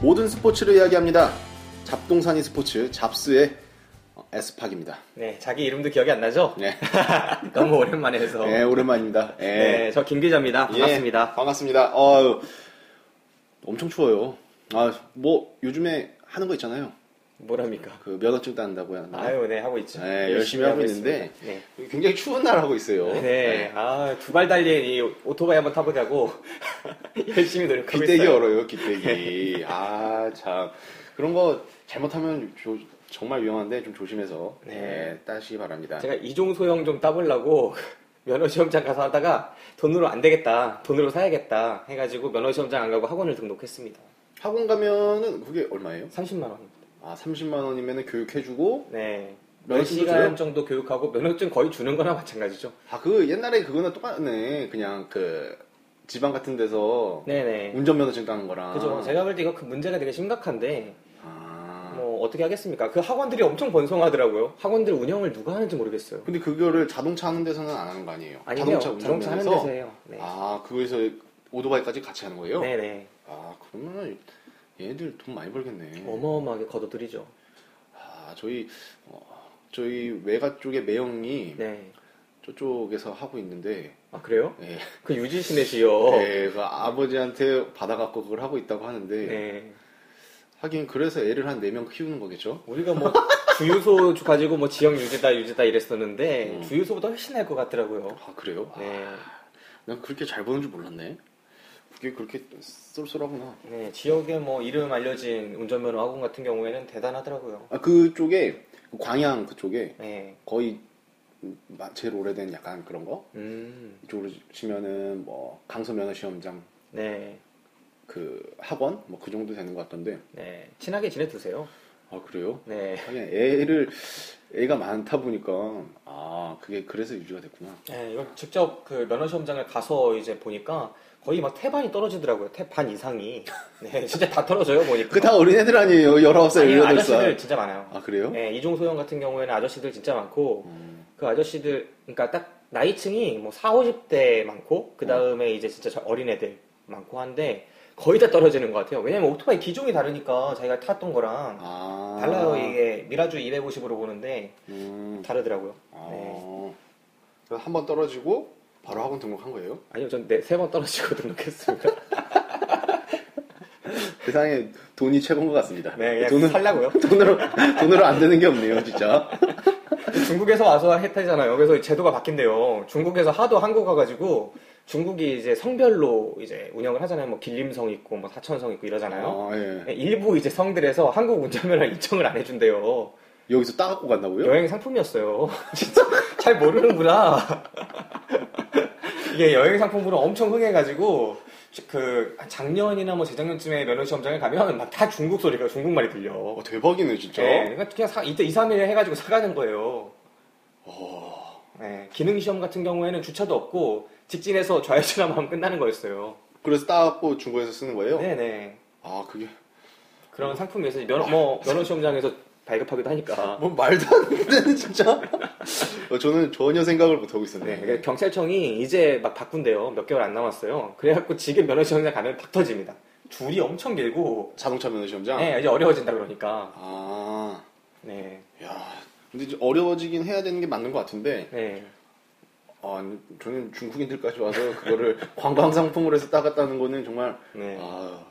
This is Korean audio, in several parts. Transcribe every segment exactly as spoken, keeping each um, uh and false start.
모든 스포츠를 이야기합니다. 잡동사니 스포츠 잡스의 에스팍입니다. 네, 자기 이름도 기억이 안 나죠? 네. 너무 오랜만에 해서. 네, 오랜만입니다. 네, 네 저 김 기자입니다. 반갑습니다. 예, 반갑습니다. 어, 엄청 추워요. 아, 뭐 요즘에 하는 거 있잖아요. 뭐랍니까? 그 면허증 딴다고요. 아유, 네 하고 있죠. 네, 열심히, 열심히 하고, 하고 있는데 네. 굉장히 추운 날 하고 있어요. 네, 네. 아, 두 발 달린 이 오토바이 한번 타보자고 열심히 노력하고 있어요. 기대기 얼어요, 기대기. 아, 참 그런 거 잘못하면 조, 정말 위험한데 좀 조심해서 네. 네, 따시기 바랍니다. 제가 이종소 형 좀 따보려고 면허 시험장 가서 하다가 돈으로 안 되겠다, 돈으로 사야겠다 해가지고 면허 시험장 안 가고 학원을 등록했습니다. 학원 가면은 그게 얼마예요? 삼십만 원. 아, 삼십만 원이면 교육해주고, 네. 몇 시간 정도 교육하고, 면허증 거의 주는 거나 마찬가지죠. 아, 그, 옛날에 그거는 똑같네. 그냥 그, 지방 같은 데서, 네네. 운전면허증 따는 거랑. 그죠. 제가 볼 때 이거 그 문제가 되게 심각한데, 아. 뭐, 어떻게 하겠습니까? 그 학원들이 엄청 번성하더라고요. 학원들 운영을 누가 하는지 모르겠어요. 근데 그거를 자동차 하는 데서는 안 하는 거 아니에요? 아니요. 자동차, 자동차 하는 데서 해요. 네. 아, 그거에서 오토바이까지 같이 하는 거예요? 네네. 아, 그러면은, 얘들 돈 많이 벌겠네. 어마어마하게 거둬들이죠. 아, 저희 어, 저희 외가 쪽에 매형이 네. 저쪽에서 하고 있는데. 아, 그래요? 네. 그 유지시내시요. 네, 그 아버지한테 받아갖고 그걸 하고 있다고 하는데. 네. 하긴 그래서 애를 한 네 명 키우는 거겠죠. 우리가 뭐 주유소 가지고 뭐 지역 유지다 유지다 이랬었는데 음. 주유소보다 훨씬 나을 것 같더라고요. 아, 그래요? 네. 아, 난 그렇게 잘 버는 줄 몰랐네. 그게 그렇게 쏠쏠하구나. 네, 지역에 뭐 이름 알려진 운전면허 학원 같은 경우에는 대단하더라고요. 아, 그쪽에 광양 그쪽에 네. 거의 제일 오래된 약간 그런 거 음. 이쪽으로 치면은 뭐 강서면허 시험장, 네, 그 학원 뭐 그 정도 되는 것 같던데. 네, 친하게 지내두세요. 아, 그래요? 네. 하긴 애를 애가 많다 보니까 아, 그게 그래서 유지가 됐구나. 네, 이거 직접 그 면허 시험장을 가서 이제 보니까. 거의 막 태반이 떨어지더라고요. 태반 이상이. 네, 진짜 다 떨어져요, 보니까. 그 다 어린애들 아니에요? 열아홉 살, 아니, 열여덟 살. 아저씨들 진짜 많아요. 아, 그래요? 네, 이종소 형 같은 경우에는 아저씨들 진짜 많고, 음. 그 아저씨들, 그러니까 딱 나이층이 뭐 사십, 오십 대 많고, 그 다음에 어. 이제 진짜 어린애들 많고 한데, 거의 다 떨어지는 것 같아요. 왜냐면 오토바이 기종이 다르니까 자기가 탔던 거랑 아. 달라요. 이게 미라주 이백오십으로 보는데, 음. 다르더라고요. 아. 네. 한번 떨어지고, 바로 학원 등록한 거예요? 아니요, 전 네, 세 번 떨어지고 등록했습니다. 세상에 돈이 최고인 것 같습니다. 네, 돈을 살라고요? 돈으로 돈으로 안 되는 게 없네요, 진짜. 중국에서 와서 했다잖아요. 그래서 제도가 바뀐대요. 중국에서 하도 한국 와가지고 중국이 이제 성별로 이제 운영을 하잖아요. 뭐 길림성 있고 뭐 사천성 있고 이러잖아요. 아, 예. 일부 이제 성들에서 한국 운전면허 인정을 안 해준대요. 여기서 따갖고 간다고요? 여행 상품이었어요. 진짜 잘 모르는구나. 이게 여행 상품으로 엄청 흥해가지고 그 작년이나 뭐 재작년쯤에 면허 시험장에 가면 막 다 중국 소리가 중국말이 들려. 어, 대박이네 진짜. 네, 그냥 사, 이때 이, 삼 일에 해가지고 사가는 거예요. 어. 네, 기능 시험 같은 경우에는 주차도 없고 직진해서 좌회전만 하면 끝나는 거였어요. 그래서 따갖고 중국에서 쓰는 거예요? 네네. 아, 그게 그런 어. 상품에서 면허 뭐 면허 시험장에서 발급하기도 하니까. 뭔 말도 안 되는 진짜. 저는 전혀 생각을 못 하고 있었는데. 네, 경찰청이 이제 막 바꾼대요. 몇 개월 안 남았어요. 그래갖고 지금 면허 시험장 가면 박 터집니다. 줄이 엄청 길고. 자동차 면허 시험장? 네, 이제 어려워진다 그러니까. 아, 네. 야, 근데 이제 어려워지긴 해야 되는 게 맞는 것 같은데. 네. 아, 저는 중국인들까지 와서 그거를 관광 상품으로 해서 따갔다는 거는 정말 네. 아,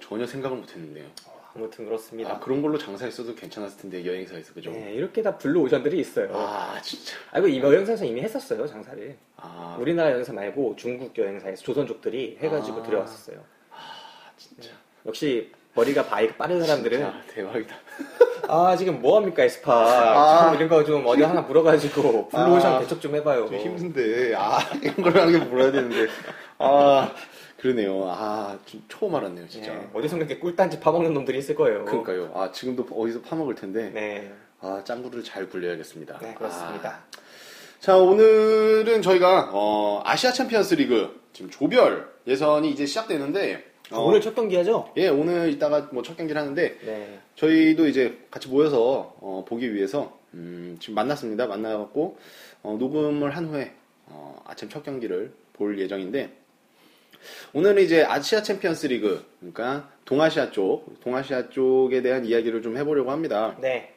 전혀 생각을 못 했는데요. 아무튼 그렇습니다. 아, 그런 걸로 장사했어도 괜찮았을 텐데 여행사에서 그죠? 네, 이렇게 다 블루 오션들이 있어요. 아, 진짜. 아이고, 이 여행사에서 이미 했었어요 장사를. 아, 우리나라 여행사 말고 중국 여행사에서 조선족들이 해가지고 아, 들여왔었어요. 아, 진짜. 역시 머리가 바이가 빠른 사람들은 진짜 대박이다. 아, 지금 뭐 합니까 에스파? 아, 이런 거 좀 어디 하나 물어가지고 블루 오션 아, 개척 좀 해봐요. 좀 힘든데. 아, 이런 걸 하는 게 물어야 되는데. 아. 그러네요. 아, 좀 처음 알았네요, 진짜. 네, 어디선가 이렇게 꿀단지 파먹는 놈들이 있을 거예요. 그러니까요. 아, 지금도 어디서 파먹을 텐데. 네. 아, 짱구를 잘 굴려야겠습니다. 네, 그렇습니다. 아. 자, 오늘은 저희가 어, 아시아 챔피언스 리그 지금 조별 예선이 이제 시작되는데 어, 오늘 첫 경기 하죠? 예, 오늘 이따가 뭐 첫 경기를 하는데 네. 저희도 이제 같이 모여서 어, 보기 위해서 음, 지금 만났습니다. 만나갖고 어, 녹음을 한 후에 어, 아침 첫 경기를 볼 예정인데. 오늘은 이제 아시아 챔피언스 리그, 그러니까 동아시아 쪽, 동아시아 쪽에 대한 이야기를 좀 해보려고 합니다. 네.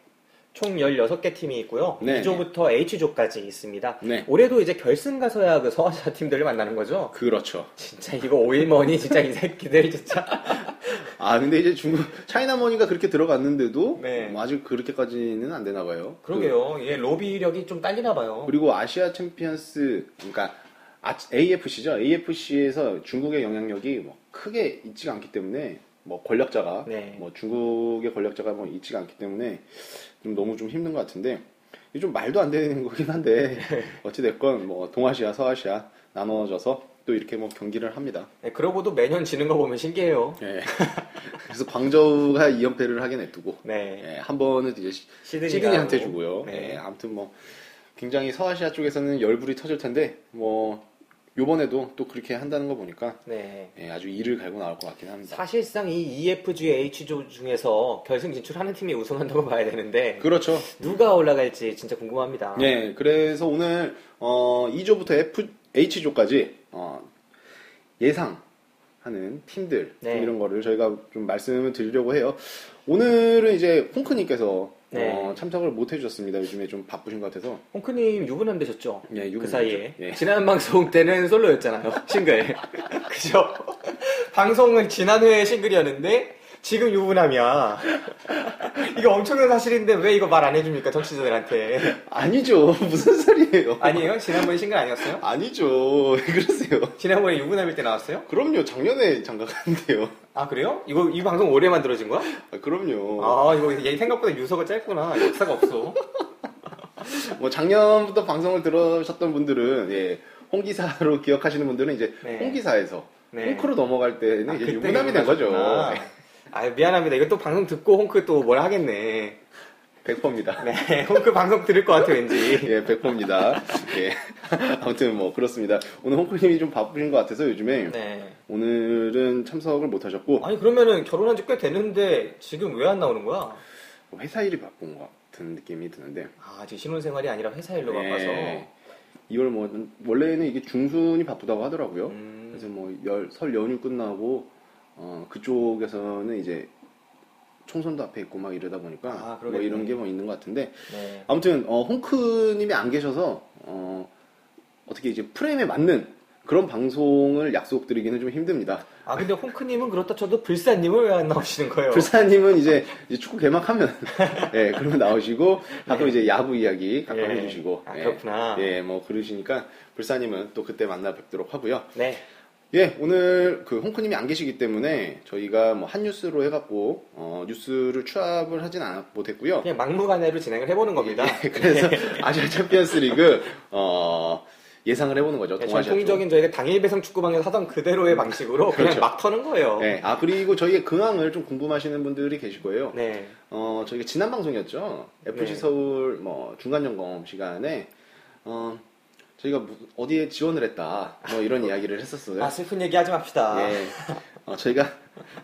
총 열여섯 개 팀이 있고요. 네. 이조부터 H조까지 있습니다. 네. 올해도 이제 결승 가서야 그 서아시아 팀들을 만나는 거죠? 그렇죠. 진짜 이거 오일머니 진짜 이 새끼들 진짜. 아 근데 이제 중국 차이나머니가 그렇게 들어갔는데도 네. 음, 아직 그렇게까지는 안 되나 봐요. 그러게요. 그, 예, 로비력이 좀 딸리나 봐요. 그리고 아시아 챔피언스 그러니까 아, 에이에프씨죠. 에이에프씨에서 중국의 영향력이 뭐 크게 있지가 않기 때문에 뭐 권력자가 네. 뭐 중국의 권력자가 뭐 있지가 않기 때문에 좀 너무 좀 힘든 것 같은데 이게 좀 말도 안 되는 거긴 한데 어찌 됐건 뭐 동아시아, 서아시아 나눠져서 또 이렇게 뭐 경기를 합니다. 네, 그러고도 매년 지는 거 보면 신기해요. 네. 그래서 광저우가 이 연패를 하게 놔두고 네. 네, 한 번은 이제 시드니한테 주고요. 네. 네, 아무튼 뭐 굉장히 서아시아 쪽에서는 열불이 터질 텐데 뭐. 요번에도 또 그렇게 한다는 거 보니까 네. 예, 아주 이를 갈고 나올 것 같긴 합니다. 사실상 이 E F G H조 중에서 결승 진출하는 팀이 우승한다고 봐야 되는데 그렇죠. 누가 올라갈지 진짜 궁금합니다. 네, 그래서 오늘 어, 이 조부터 F, H조까지 어, 예상하는 팀들 네. 이런 거를 저희가 좀 말씀을 드리려고 해요. 오늘은 이제 홍크님께서 네. 어, 참석을 못 해주셨습니다. 요즘에 좀 바쁘신 것 같아서. 홍크님 유부남 되셨죠? 네, 유부남. 그 사이에. 예. 지난 방송 때는 솔로였잖아요. 싱글. 그죠? 방송은 지난 회에 싱글이었는데 지금 유부남이야. 이거 엄청난 사실인데 왜 이거 말 안 해줍니까? 정치자들한테. 아니죠. 무슨 소리예요? 아니에요? 지난번에 싱글 아니었어요? 아니죠. 왜 그러세요? 지난번에 유부남일 때 나왔어요? 그럼요. 작년에 장가 갔는데요. 아 그래요? 이거 이 방송 올해 만들어진 거야? 아, 그럼요. 아 이거 얘 생각보다 유서가 짧구나. 역사가 없어. 뭐 작년부터 방송을 들으셨던 분들은 예, 홍기사로 기억하시는 분들은 이제 네. 홍기사에서 네. 홍크로 넘어갈 때는 아, 이제 유부남이 된 거죠. 아 미안합니다. 이거 또 방송 듣고 홍크 또 뭐라 하겠네. 백퍼입니다. 네, 홍크 방송 들을 것 같아요, 왠지. 예, 백퍼입니다. 예. 아무튼 뭐 그렇습니다. 오늘 홍크님이 좀 바쁘신 것 같아서 요즘에 네. 오늘은 참석을 못 하셨고. 아니 그러면은 결혼한 지 꽤 됐는데 지금 왜 안 나오는 거야? 회사 일이 바쁜 것 같은 느낌이 드는데. 아, 지금 신혼생활이 아니라 회사 일로 바빠서. 네. 이월 뭐 원래는 이게 중순이 바쁘다고 하더라고요. 음. 그래서 뭐 열, 설 연휴 끝나고 어 그쪽에서는 이제. 총선도 앞에 있고 막 이러다 보니까 아, 뭐 이런 게 뭐 있는 것 같은데 네. 아무튼 어, 홍크님이 안 계셔서 어, 어떻게 이제 프레임에 맞는 그런 방송을 약속드리기는 좀 힘듭니다. 아 근데 홍크님은 그렇다 쳐도 불사님은 왜 안 나오시는 거예요? 불사님은 이제, 이제 축구 개막하면 예 네, 그러면 나오시고 가끔 네. 이제 야구 이야기 가끔 네. 해주시고 아, 그렇구나 예 뭐 네, 그러시니까 불사님은 또 그때 만나 뵙도록 하고요. 네. 예, 오늘 그 홍크님이 안 계시기 때문에 저희가 뭐 한 뉴스로 해갖고 어, 뉴스를 취합을 하진 않 못했고요. 그냥 막무가내로 진행을 해보는 겁니다. 예, 그래서 아시아 챔피언스리그 어, 예상을 해보는 거죠. 예, 전통적인 저희가 당일 배송 축구방에서 하던 그대로의 방식으로 그냥 그렇죠. 막 터는 거예요. 예, 아 그리고 저희의 근황을 좀 궁금하시는 분들이 계실 거예요. 네. 어 저희가 지난 방송이었죠. 에프씨 네. 서울 뭐 중간 점검 시간에 어. 저희가 어디에 지원을 했다 뭐 이런 이야기를 했었어요. 아 슬픈 얘기 하지 맙시다. 예. 어, 저희가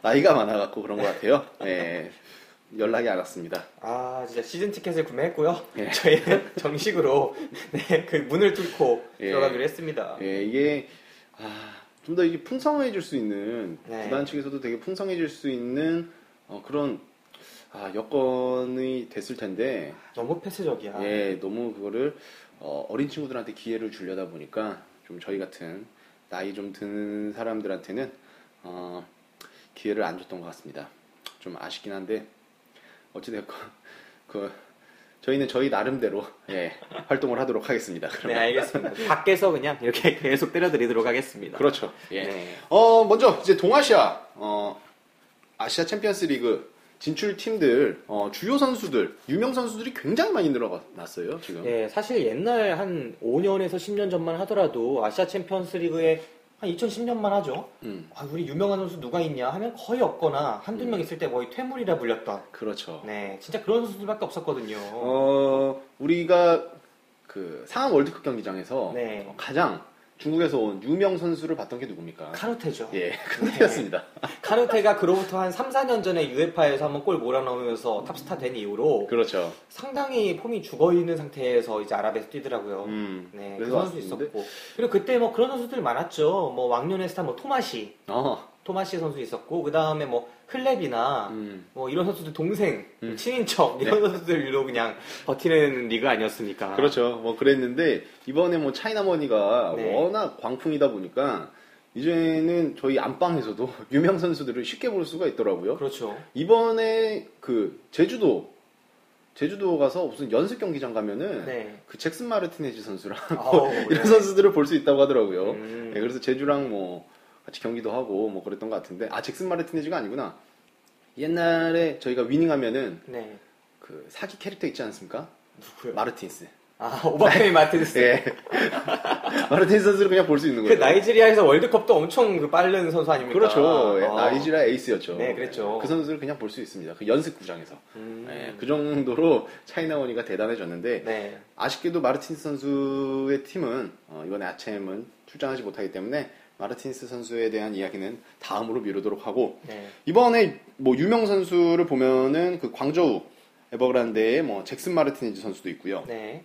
나이가 많아갖고 그런 것 같아요. 예. 연락이 안 왔습니다. 아 진짜 시즌 티켓을 구매했고요. 예. 저희는 정식으로 네, 그 문을 뚫고 예. 들어가기로 했습니다. 예, 이게 아, 좀 더 이게 풍성해질 수 있는 네. 구단 측에서도 되게 풍성해질 수 있는 어, 그런 아, 여건이 됐을 텐데 너무 폐쇄적이야. 예, 너무 그거를 어, 어린 친구들한테 기회를 주려다 보니까 좀 저희 같은 나이 좀 드는 사람들한테는 어, 기회를 안 줬던 것 같습니다. 좀 아쉽긴 한데 어찌됐건 그 저희는 저희 나름대로 예, 활동을 하도록 하겠습니다. 그러면. 네 알겠습니다. 밖에서 그냥 이렇게 계속 때려드리도록 하겠습니다. 그렇죠. 예. 네. 어 먼저 이제 동아시아 어, 아시아 챔피언스 리그 진출 팀들, 어, 주요 선수들, 유명 선수들이 굉장히 많이 늘어났어요, 지금. 네, 사실 옛날 한 오 년에서 십 년 전만 하더라도 아시아 챔피언스 리그에 한 이천십 년만 하죠. 음. 아, 우리 유명한 선수 누가 있냐 하면 거의 없거나 한두 음. 명 있을 때 거의 퇴물이라 불렸던. 그렇죠. 네, 진짜 그런 선수들밖에 없었거든요. 어, 우리가 그 상암 월드컵 경기장에서 네. 가장 중국에서 온 유명 선수를 봤던 게 누굽니까? 카루테죠. 예, 카루테였습니다. 네. 카루테가 그로부터 한 삼, 사 년 전에 유에파에서 한번 골 몰아넣으면서 탑스타 된 이후로 그렇죠. 상당히 폼이 죽어있는 상태에서 이제 아랍에서 뛰더라고요. 음, 네, 그 선수 있었고. 그리고 그때 뭐 그런 선수들이 많았죠. 뭐 왕년의 스타 뭐 토마시. 어. 토마시 선수 있었고, 그 다음에 뭐 클랩이나 음. 뭐 이런 선수들 동생, 음. 친인척 이런 네. 선수들로 그냥 버티는 리그 아니었습니까? 그렇죠. 뭐 그랬는데 이번에 뭐 차이나머니가 네. 워낙 광풍이다 보니까 이제는 저희 안방에서도 유명 선수들을 쉽게 볼 수가 있더라고요. 그렇죠. 이번에 그 제주도 제주도 가서 무슨 연습 경기장 가면은 네. 그 잭슨 마르티네즈 선수랑 아오, 이런 네. 선수들을 볼 수 있다고 하더라고요. 음. 네, 그래서 제주랑 뭐 같이 경기도 하고 뭐 그랬던 것 같은데, 아 잭슨 마르티네즈가 아니구나. 옛날에 저희가 위닝하면은 네. 그 사기 캐릭터 있지 않습니까? 누구요? 마르틴스. 아 오바페미 마르틴스. 예. 마르틴스 선수를 그냥 볼 수 있는 거예요. 그 나이지리아에서 월드컵도 엄청 그 빠른 선수 아닙니까? 그렇죠. 예, 아. 나이지리아 에이스였죠. 네, 그랬죠. 그 선수를 그냥 볼 수 있습니다. 그 연습구장에서. 음. 예, 그 정도로 차이나원이가 대단해졌는데 네. 아쉽게도 마르틴스 선수의 팀은 어, 이번에 아챔은 출장하지 못하기 때문에. 마르티네스 선수에 대한 이야기는 다음으로 미루도록 하고 네. 이번에 뭐 유명 선수를 보면은 그 광저우 에버그란데의 뭐 잭슨 마르티네즈 선수도 있고요. 네.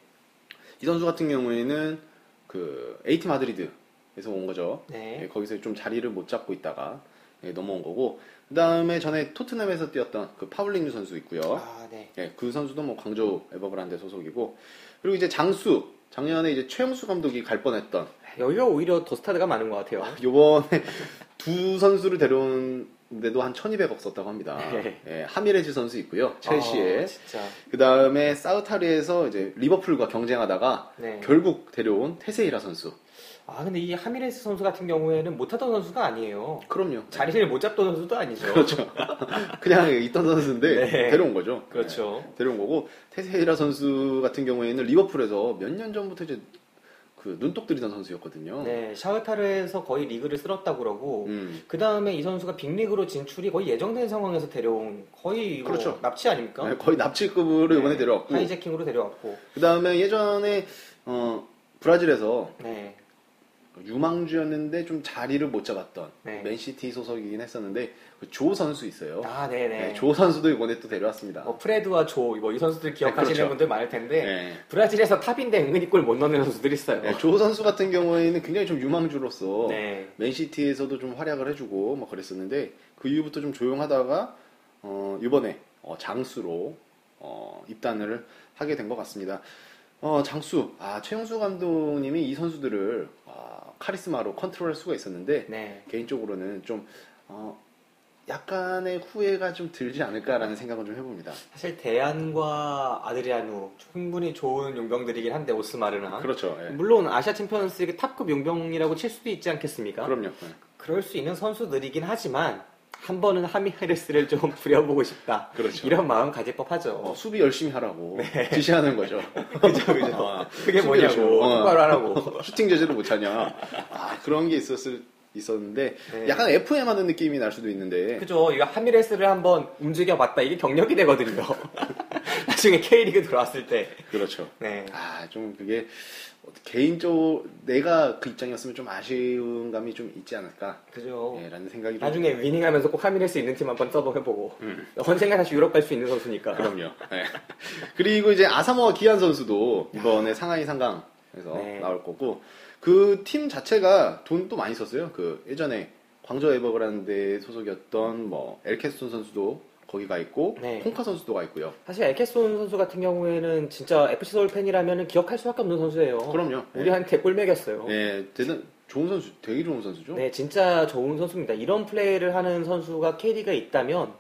이 선수 같은 경우에는 그 에이티 마드리드에서 온 거죠. 네. 예, 거기서 좀 자리를 못 잡고 있다가 예, 넘어온 거고, 그 다음에 전에 토트넘에서 뛰었던 그 파울링류 선수 있고요. 아, 네. 예, 그 선수도 뭐 광저우 에버그란데 소속이고, 그리고 이제 장쑤 작년에 이제 최용수 감독이 갈 뻔했던. 여기가 오히려 더 스타드가 많은 것 같아요. 요번에 두 선수를 데려오는데도 한 천이백억 썼다고 합니다. 네. 예, 하미레스 선수 있고요. 첼시에. 아, 그 다음에 사우타리에서 이제 리버풀과 경쟁하다가 네. 결국 데려온 테세이라 선수. 아, 근데 이 하미레스 선수 같은 경우에는 못하던 선수가 아니에요. 그럼요. 자리를 못 잡던 선수도 아니죠. 그렇죠. 그냥 있던 선수인데 네. 데려온 거죠. 그렇죠. 네. 데려온 거고, 테세이라 선수 같은 경우에는 리버풀에서 몇 년 전부터 이제 그 눈독 들이던 선수였거든요. 네, 샤흐타르에서 거의 리그를 쓸었다고 그러고, 음. 그 다음에 이 선수가 빅리그로 진출이 거의 예정된 상황에서 데려온, 거의 이거 그렇죠. 납치 아닙니까? 네, 거의 납치급으로 네. 이번에 데려왔고, 하이제킹으로 데려왔고, 그 다음에 예전에 어, 브라질에서 네. 유망주였는데 좀 자리를 못 잡았던 네. 맨시티 소속이긴 했었는데 그 조 선수 있어요. 아, 네네. 네, 조 선수도 이번에 또 데려왔습니다. 뭐 프레드와 조, 뭐 이 선수들 기억하시는 네, 그렇죠. 분들 많을 텐데 네. 브라질에서 탑인데 은근히 골 못 넣는 선수들이 있어요. 네, 조 선수 같은 경우에는 굉장히 좀 유망주로서 네. 맨시티에서도 좀 활약을 해주고 막 그랬었는데 그 이후부터 좀 조용하다가 어, 이번에 어, 장쑤로 어, 입단을 하게 된 것 같습니다. 어, 장쑤, 아 최용수 감독님이 이 선수들을 아, 카리스마로 컨트롤할 수가 있었는데 네. 개인적으로는 좀 어, 약간의 후회가 좀 들지 않을까라는 생각을 좀 해봅니다. 사실 대안과 아드리아누 충분히 좋은 용병들이긴 한데 오스마르나 그렇죠. 예. 물론 아시아 챔피언스 리그 탑급 용병이라고 칠 수도 있지 않겠습니까? 그럼요. 예. 그럴 수 있는 선수들이긴 하지만 한 번은 하미레스를 좀 부려보고 싶다. 그렇죠. 이런 마음 가질 법하죠. 어, 수비 열심히 하라고 네. 지시하는 거죠. 그죠, 그죠. 아, 그게 뭐냐고. 똑바로 하라고. 슈팅 제재를 못하냐. 아, 그런 게 있었을, 있었는데 네. 약간 에프엠 하는 느낌이 날 수도 있는데. 그죠. 이거 하미레스를 한번 움직여봤다. 이게 경력이 되거든요. 나중에 K리그 들어왔을 때. 그렇죠. 네. 아, 좀 그게 개인적으로 내가 그 입장이었으면 좀 아쉬운 감이 좀 있지 않을까. 그죠. 예, 라는 생각이 나중에 좀... 위닝하면서 꼭 하미레스 있는 팀 한번 써보해보고. 음. 언젠가 다시 유럽 갈 수 있는 선수니까. 그럼요. 네. 그리고 이제 아사모와 기안 선수도 이번에 상하이 상강에서 네. 나올 거고, 그 팀 자체가 돈도 많이 썼어요. 그 예전에 광저우 에버그란데 소속이었던 뭐 엘케손 선수도 거기 가 있고 네. 콩카 선수도 가 있고요. 사실 엘케손 선수 같은 경우에는 진짜 에프씨 서울 팬이라면 기억할 수밖에 없는 선수예요. 그럼요. 우리한테 네. 골 먹였어요. 네, 되는 좋은 선수, 되게 좋은 선수죠. 네, 진짜 좋은 선수입니다. 이런 플레이를 하는 선수가 K리그가 있다면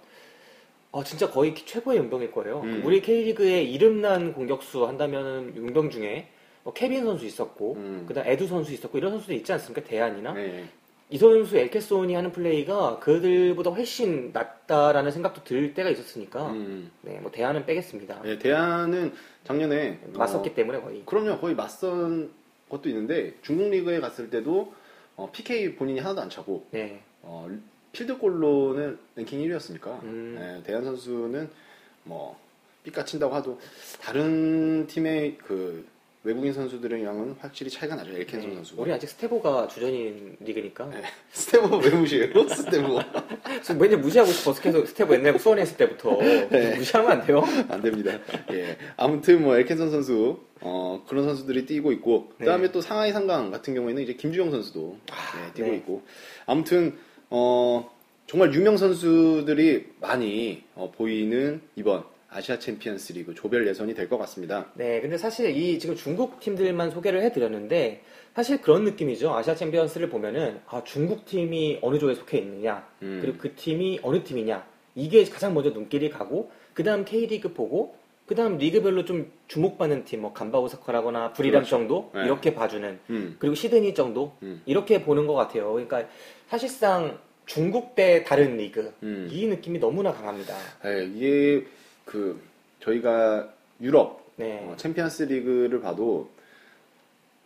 어, 진짜 거의 최고의 용병일 거예요. 음. 우리 K리그의 이름난 공격수 한다면 용병 중에 뭐 케빈 선수 있었고 음. 그다음 에두 선수 있었고 이런 선수도 있지 않습니까? 대안이나. 네. 이 선수 엘케손이 하는 플레이가 그들보다 훨씬 낫다라는 생각도 들 때가 있었으니까 음. 네, 뭐 대안은 빼겠습니다. 네, 대안은 작년에 맞섰기 어, 때문에 거의 그럼요 거의 맞선 것도 있는데 중국 리그에 갔을 때도 어, 피케이 본인이 하나도 안 차고 네. 어, 필드골로는 랭킹 일 위였으니까 음. 네, 대안 선수는 뭐 삐까친다고 하도 다른 팀의 그 외국인 선수들의 양은 확실히 차이가 나죠. 엘케손 네. 선수가. 우리 아직 스테보가 주전인 리그니까. 네. 스테보 왜 무시해요? 스테보. 맨날 무시하고 싶어서 계속 스테보 옛날에 수원에 있을 때부터 네. 무시하면 안 돼요? 안 됩니다. 예. 아무튼 뭐 엘케손 선수 어, 그런 선수들이 뛰고 있고 네. 그다음에 또 상하이 상강 같은 경우에는 이제 김주영 선수도 아, 네, 뛰고 네. 있고 아무튼 어, 정말 유명 선수들이 많이 어, 보이는 이번. 아시아 챔피언스 리그 조별 예선이 될 것 같습니다. 네, 근데 사실 이 지금 중국 팀들만 소개를 해드렸는데 사실 그런 느낌이죠. 아시아 챔피언스를 보면은 아, 중국 팀이 어느 조에 속해 있느냐 음. 그리고 그 팀이 어느 팀이냐 이게 가장 먼저 눈길이 가고 그 다음 K리그 보고 그 다음 리그별로 좀 주목받는 팀 뭐 감바 오사카라거나 부리람 그렇죠. 정도 네. 이렇게 봐주는 음. 그리고 시드니 정도 음. 이렇게 보는 것 같아요. 그러니까 사실상 중국 대 다른 리그 음. 이 느낌이 너무나 강합니다. 네, 이게 그 저희가 유럽 네. 어, 챔피언스 리그를 봐도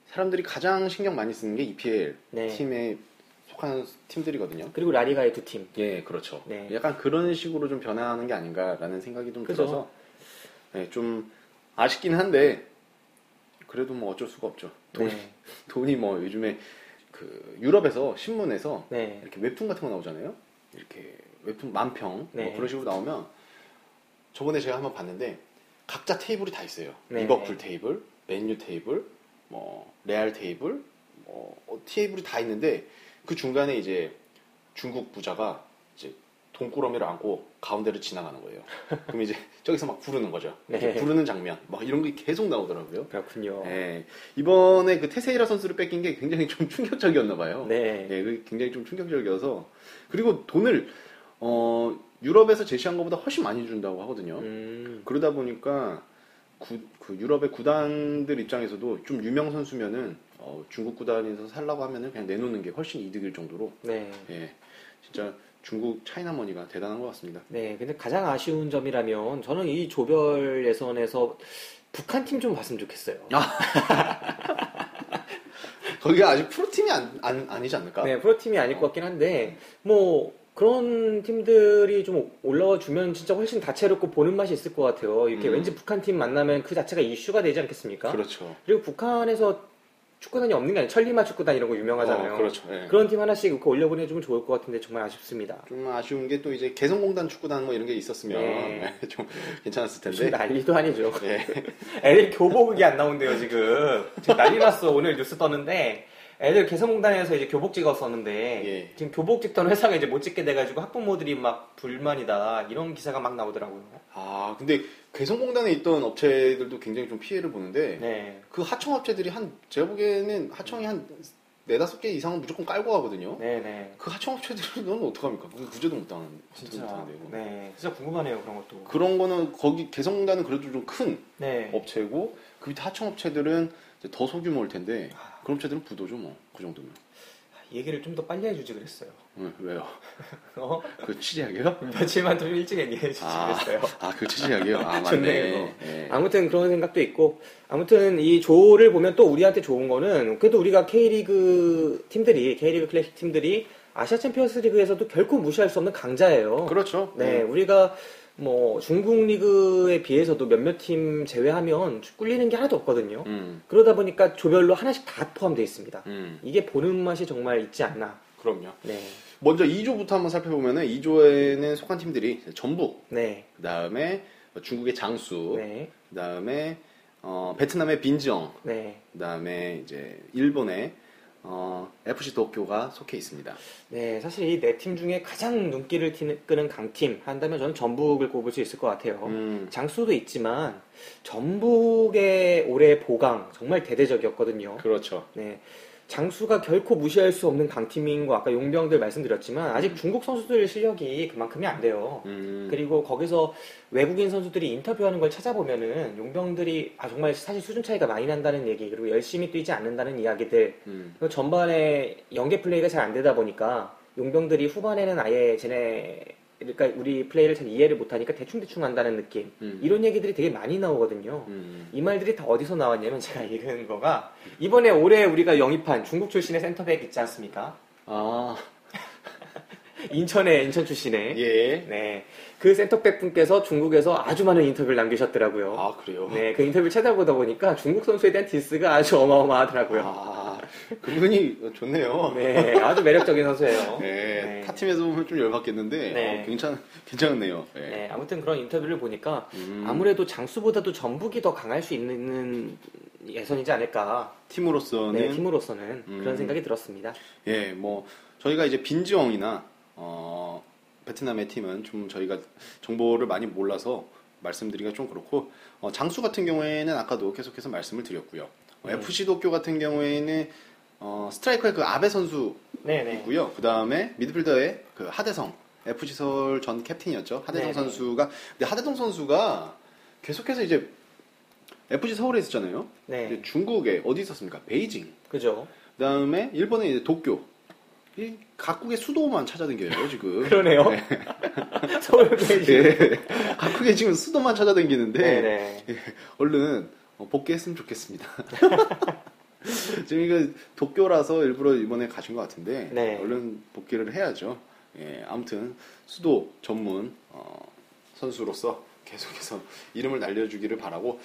사람들이 가장 신경 많이 쓰는 게 이피엘 네. 팀에 속한 팀들이거든요. 그리고 라리가의 두 팀. 예, 그렇죠. 네. 약간 그런 식으로 좀 변화하는 게 아닌가라는 생각이 좀 그죠? 들어서 네, 좀 아쉽긴 한데 그래도 뭐 어쩔 수가 없죠. 돈이 네. 돈이 뭐 요즘에 그 유럽에서 신문에서 네. 이렇게 웹툰 같은 거 나오잖아요. 이렇게 웹툰 만평 네. 뭐 그런 식으로 나오면. 저번에 제가 한번 봤는데 각자 테이블이 다 있어요. 네. 리버풀 테이블, 맨유 테이블, 뭐 레알 테이블, 뭐 테이블이 다 있는데 그 중간에 이제 중국 부자가 이제 돈꾸러미를 안고 가운데를 지나가는 거예요. 그럼 이제 저기서 막 부르는 거죠. 네. 부르는 장면, 막 이런 게 계속 나오더라고요. 그렇군요. 네. 이번에 그 테세이라 선수를 뺏긴 게 굉장히 좀 충격적이었나 봐요. 네. 네, 굉장히 좀 충격적이어서 그리고 돈을 어. 유럽에서 제시한 것보다 훨씬 많이 준다고 하거든요. 음. 그러다 보니까 구, 그 유럽의 구단들 입장에서도 좀 유명 선수면은 어, 중국 구단에서 살라고 하면은 그냥 내놓는 게 훨씬 이득일 정도로. 네. 예, 진짜 중국 차이나머니가 대단한 것 같습니다. 네. 근데 가장 아쉬운 점이라면 저는 이 조별 예선에서 북한 팀 좀 봤으면 좋겠어요. 거기가 아직 프로 팀이 안, 안 아니지 않을까? 네, 프로 팀이 아닐 어. 것 같긴 한데 뭐. 그런 팀들이 좀 올라와 주면 진짜 훨씬 다채롭고 보는 맛이 있을 것 같아요. 이렇게 음. 왠지 북한 팀 만나면 그 자체가 이슈가 되지 않겠습니까? 그렇죠. 그리고 북한에서 축구단이 없는 게 아니라 천리마 축구단 이런 거 유명하잖아요. 어, 그렇죠. 네. 그런 팀 하나씩 올려보내주면 좋을 것 같은데 정말 아쉽습니다. 좀 아쉬운 게 또 이제 개성공단 축구단 뭐 이런 게 있었으면 네. 좀 괜찮았을 텐데. 지금 난리도 아니죠. 네. 애들 교복이 안 나온대요 지금. 지금 난리 났어. 오늘 뉴스 떴는데. 애들 개성공단에서 이제 교복직을 썼는데 예. 지금 교복 찍던 회사가 이제 못 찍게 돼가지고 학부모들이 막 불만이다 이런 기사가 막 나오더라고요. 아 근데 개성공단에 있던 업체들도 굉장히 좀 피해를 보는데 네. 그 하청 업체들이 한 제가 보기에는 하청이 한 네다섯 개 이상은 무조건 깔고 가거든요. 네네. 그 하청 업체들은 어떡합니까? 구제도 못 당하는데. 진짜. 못하는데, 네. 진짜 궁금하네요 그런 것도. 그런 거는 거기 개성공단은 그래도 좀 큰 네. 업체고 그 밑에 하청 업체들은 이제 더 소규모일 텐데. 그런 업체들은 부도죠, 뭐. 그 정도면. 얘기를 좀 더 빨리 해주지 그랬어요. 응, 왜요? 어? 그 취재하게요? 며칠만 좀 일찍 얘기해주지 아, 그랬어요. 아, 그 취재하게요? 아, 맞네. 네. 아무튼 그런 생각도 있고. 아무튼 이 조를 보면 또 우리한테 좋은 거는 그래도 우리가 K리그 팀들이, K리그 클래식 팀들이 아시아 챔피언스 리그에서도 결코 무시할 수 없는 강자예요. 그렇죠. 네, 음. 우리가 뭐 중국 리그에 비해서도 몇몇 팀 제외하면 꿀리는 게 하나도 없거든요. 음. 그러다 보니까 조별로 하나씩 다 포함되어 있습니다. 음. 이게 보는 맛이 정말 있지 않나. 그럼요. 네. 먼저 이 조부터 한번 살펴보면은 이 조에는 속한 팀들이 전북, 네. 그 다음에 중국의 장쑤, 네. 그 다음에 어, 베트남의 빈즈엉, 네. 그 다음에 이제 일본의 어, 에프씨 도쿄가 속해 있습니다. 네, 사실 이 네 팀 중에 가장 눈길을 튀는, 끄는 강팀 한다면 저는 전북을 꼽을 수 있을 것 같아요. 음. 장수도 있지만 전북의 올해 보강 정말 대대적이었거든요. 그렇죠. 네, 장수가 결코 무시할 수 없는 강팀인 거 아까 용병들 말씀드렸지만 아직 음. 중국 선수들 실력이 그만큼이 안 돼요. 음. 그리고 거기서 외국인 선수들이 인터뷰하는 걸 찾아보면은 용병들이 아 정말 사실 수준 차이가 많이 난다는 얘기 그리고 열심히 뛰지 않는다는 이야기들 음. 전반에 연계 플레이가 잘 안 되다 보니까 용병들이 후반에는 아예 쟤네 그러니까 우리 플레이를 잘 이해를 못하니까 대충대충 한다는 느낌 음. 이런 얘기들이 되게 많이 나오거든요. 음. 이 말들이 다 어디서 나왔냐면 제가 읽은 거가 이번에 올해 우리가 영입한 중국 출신의 센터백 있지 않습니까? 아 인천에, 인천 출신에. 예. 네. 그 센터백 분께서 중국에서 아주 많은 인터뷰를 남기셨더라고요. 아, 그래요? 네. 그 인터뷰를 찾아보다 보니까 중국 선수에 대한 디스가 아주 어마어마하더라고요. 아, 그분이 좋네요. 네. 아주 매력적인 선수예요. 네. 네. 타팀에서 보면 좀 열받겠는데. 네. 어, 괜찮, 괜찮네요. 네. 네. 아무튼 그런 인터뷰를 보니까 음. 아무래도 장쑤보다도 전북이 더 강할 수 있는 예선이지 않을까. 팀으로서는. 네. 팀으로서는. 음. 그런 생각이 들었습니다. 예. 뭐, 저희가 이제 빈즈엉이나, 어, 베트남의 팀은 좀 저희가 정보를 많이 몰라서 말씀드리기가 좀 그렇고, 어, 장쑤 같은 경우에는 아까도 계속해서 말씀을 드렸고요. 네. 에프씨 도쿄 같은 경우에는 어, 스트라이커의 그 아베 선수이고요. 그 다음에 미드필더의 그 하대성, 에프씨 서울 전 캡틴이었죠. 하대성 네네. 선수가, 근데 하대성 선수가 계속해서 이제 에프씨 서울에 있었잖아요. 네. 중국에 어디 있었습니까? 베이징. 그죠. 그 다음에 일본에 이제 도쿄. 이 각국의 수도만 찾아다녀요 지금. 그러네요. 네. 서울 베이징. 네. 각국의 지금 수도만 찾아다니는데 예. 얼른 복귀했으면 좋겠습니다. 지금 이거 도쿄라서 일부러 이번에 가신 것 같은데 네. 얼른 복귀를 해야죠. 예. 아무튼 수도 전문 어, 선수로서 계속해서 이름을 날려주기를 바라고.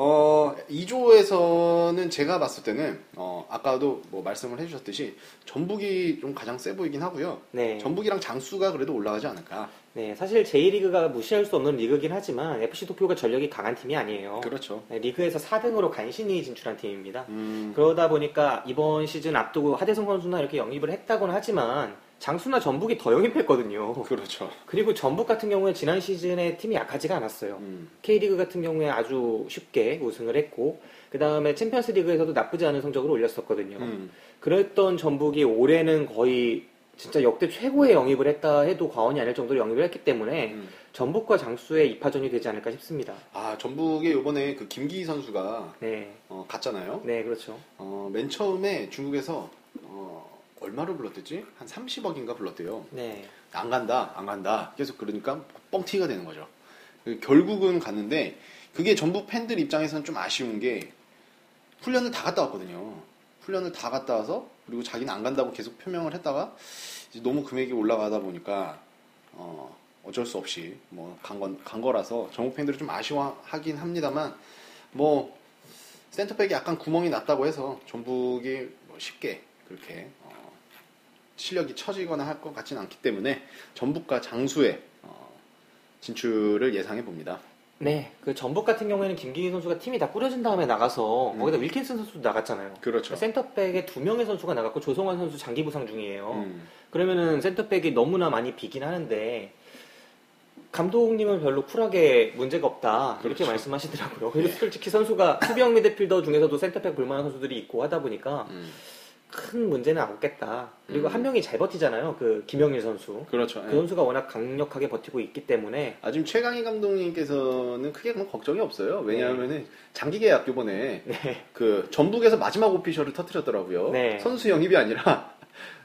어, 이 조에서는 제가 봤을 때는, 어, 아까도 뭐 말씀을 해주셨듯이, 전북이 좀 가장 세 보이긴 하고요. 네. 전북이랑 장쑤가 그래도 올라가지 않을까. 네, 사실 제이 리그가 무시할 수 없는 리그긴 하지만, 에프씨 도쿄가 전력이 강한 팀이 아니에요. 그렇죠. 네, 리그에서 사 등으로 간신히 진출한 팀입니다. 음. 그러다 보니까 이번 시즌 앞두고 하대성 선수나 이렇게 영입을 했다고는 하지만, 장쑤나 전북이 더 영입했거든요. 그렇죠. 그리고 전북 같은 경우에 지난 시즌에 팀이 약하지가 않았어요. 음. K리그 같은 경우에 아주 쉽게 우승을 했고 그 다음에 챔피언스 리그에서도 나쁘지 않은 성적을 올렸었거든요. 음. 그랬던 전북이 올해는 거의 진짜 역대 최고의 영입을 했다 해도 과언이 아닐 정도로 영입을 했기 때문에 음. 전북과 장쑤의 이 파전이 되지 않을까 싶습니다. 아, 전북에 요번에 그 김기희 선수가 네. 어, 갔잖아요. 네, 그렇죠. 어, 맨 처음에 중국에서 어... 얼마로 불렀댔지? 한 삼십억인가 불렀대요. 네. 안 간다, 안 간다. 계속 그러니까 뻥튀기가 되는 거죠. 결국은 갔는데 그게 전북 팬들 입장에서는 좀 아쉬운 게 훈련을 다 갔다 왔거든요. 훈련을 다 갔다 와서 그리고 자기는 안 간다고 계속 표명을 했다가 이제 너무 금액이 올라가다 보니까 어, 어쩔 수 없이 뭐 간 건, 간 거라서 전북 팬들이 좀 아쉬워하긴 합니다만 뭐 센터백이 약간 구멍이 났다고 해서 전북이 뭐 쉽게 그렇게 실력이 처지거나 할 것 같진 않기 때문에 전북과 장쑤의 진출을 예상해 봅니다. 네, 그 전북 같은 경우에는 김기희 선수가 팀이 다 꾸려진 다음에 나가서 음. 거기다 윌킨슨 선수도 나갔잖아요. 그렇죠. 센터백에 두 명의 선수가 나갔고 조성환 선수 장기 부상 중이에요. 음. 그러면은 센터백이 너무나 많이 비긴 하는데 감독님은 별로 쿨하게 문제가 없다. 그렇죠. 이렇게 말씀하시더라고요. 그리고 솔직히 선수가 수비형 미드필더 중에서도 센터백 볼만한 선수들이 있고 하다 보니까 음. 큰 문제는 없겠다. 그리고 음. 한 명이 잘 버티잖아요. 그 김영일 선수. 그렇죠. 그 예. 선수가 워낙 강력하게 버티고 있기 때문에. 아, 지금 최강희 감독님께서는 크게 걱정이 없어요. 왜냐하면은 네. 장기 계약 요번에 네. 그 전북에서 마지막 오피셜을 터뜨렸더라고요. 네. 선수 영입이 아니라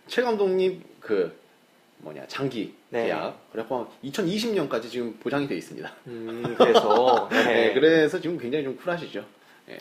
최 감독님 그 뭐냐 장기 네. 계약. 그래서 이천이십 년까지 지금 보장이 돼 있습니다. 음, 그래서 네. 네, 그래서 지금 굉장히 좀 쿨하시죠. 예.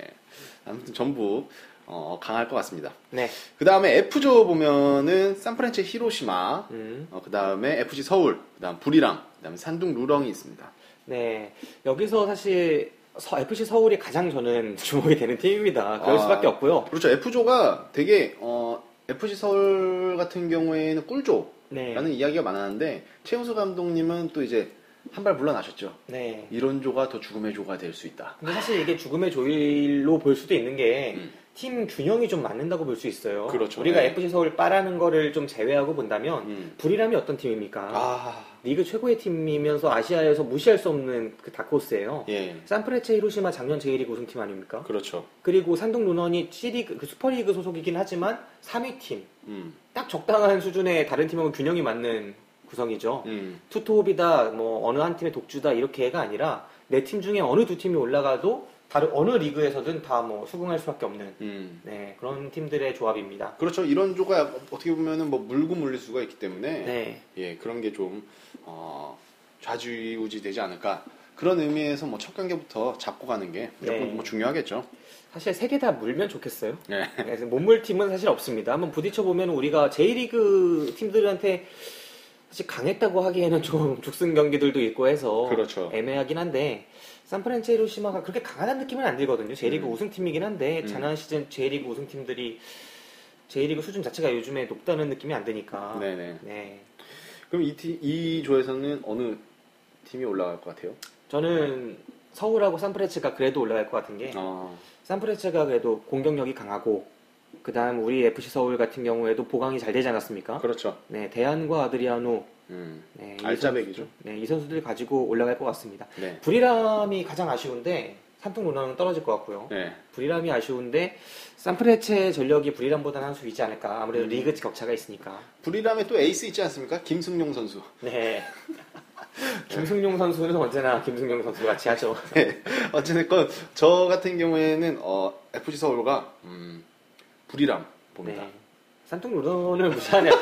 아무튼 전북. 어, 강할 것 같습니다. 네. 그 다음에 F조 보면은 산프레체 히로시마, 음. 어, 그 다음에 에프씨 서울, 그 다음 부리람, 그 다음에 산둥 루넝이 있습니다. 네. 여기서 사실 서, 에프씨 서울이 가장 저는 주목이 되는 팀입니다. 그럴 아, 수밖에 없고요. 그렇죠. F조가 되게 어, 에프씨 서울 같은 경우에는 꿀조라는 네. 이야기가 많았는데 최용수 감독님은 또 이제 한 발 물러나셨죠. 네. 이런 조가 더 죽음의 조가 될 수 있다. 근데 사실 이게 죽음의 조일로 볼 수도 있는 게 음. 팀 균형이 좀 맞는다고 볼 수 있어요. 그렇죠. 우리가 네. 에프씨 서울 빠라는 거를 좀 제외하고 본다면 음. 부리람이 어떤 팀입니까? 아. 리그 최고의 팀이면서 아시아에서 무시할 수 없는 그 다크호스예요. 예. 산프레체 히로시마 작년 제이 리그 우승팀 아닙니까? 그렇죠. 그리고 산둥 루넝이 C리그, 그 슈퍼리그 소속이긴 하지만 삼 위 팀. 음. 딱 적당한 수준의 다른 팀하고 균형이 맞는 구성이죠. 음. 투톱이다, 뭐 어느 한 팀의 독주다 이렇게가 아니라 내 팀 중에 어느 두 팀이 올라가도 다른 어느 리그에서든 다 뭐 수긍할 수밖에 없는 음. 네, 그런 팀들의 조합입니다. 그렇죠. 이런 조가 어떻게 보면은 뭐 물고 물릴 수가 있기 때문에 네. 예 그런 게 좀 어, 좌지우지 되지 않을까 그런 의미에서 뭐 첫 경기부터 잡고 가는 게 무조건 네. 뭐 중요하겠죠. 사실 세 개 다 물면 좋겠어요. 네. 못 물 팀은 사실 없습니다. 한번 부딪혀 보면 우리가 제이 리그 팀들한테 사실 강했다고 하기에는 좀 죽순 경기들도 있고 해서 그렇죠. 애매하긴 한데 산프레체 히로시마가 그렇게 강한 느낌은 안 들거든요. J리그 음. 우승팀이긴 한데 음. 지난 시즌 J리그 우승팀들이 J리그 수준 자체가 요즘에 높다는 느낌이 안 드니까. 네네. 네. 그럼 이, 팀, 이 조에서는 어느 팀이 올라갈 것 같아요? 저는 서울하고 산프레체가 그래도 올라갈 것 같은 게 아. 산프레체가 그래도 공격력이 강하고 그 다음 우리 에프씨 서울 같은 경우에도 보강이 잘 되지 않았습니까? 그렇죠. 네, 대한과 아드리아노 음. 네, 알짜배기죠. 네, 이 선수들 가지고 올라갈 것 같습니다. 네. 부리람이 가장 아쉬운데 산둥 루넝은 떨어질 것 같고요. 네. 부리람이 아쉬운데 산프레체 전력이 부리람보다는 한 수 있지 않을까. 아무래도 음. 리그 격차가 있으니까. 부리람에 또 에이스 있지 않습니까? 김승용 선수. 네. 김승용 선수는 언제나 김승용 선수 같이 하죠. 네. 어쨌든 저 같은 경우에는 어, 에프씨 서울과 음, 부리람 봅니다. 네. 산둥 루넝을 무시하네요.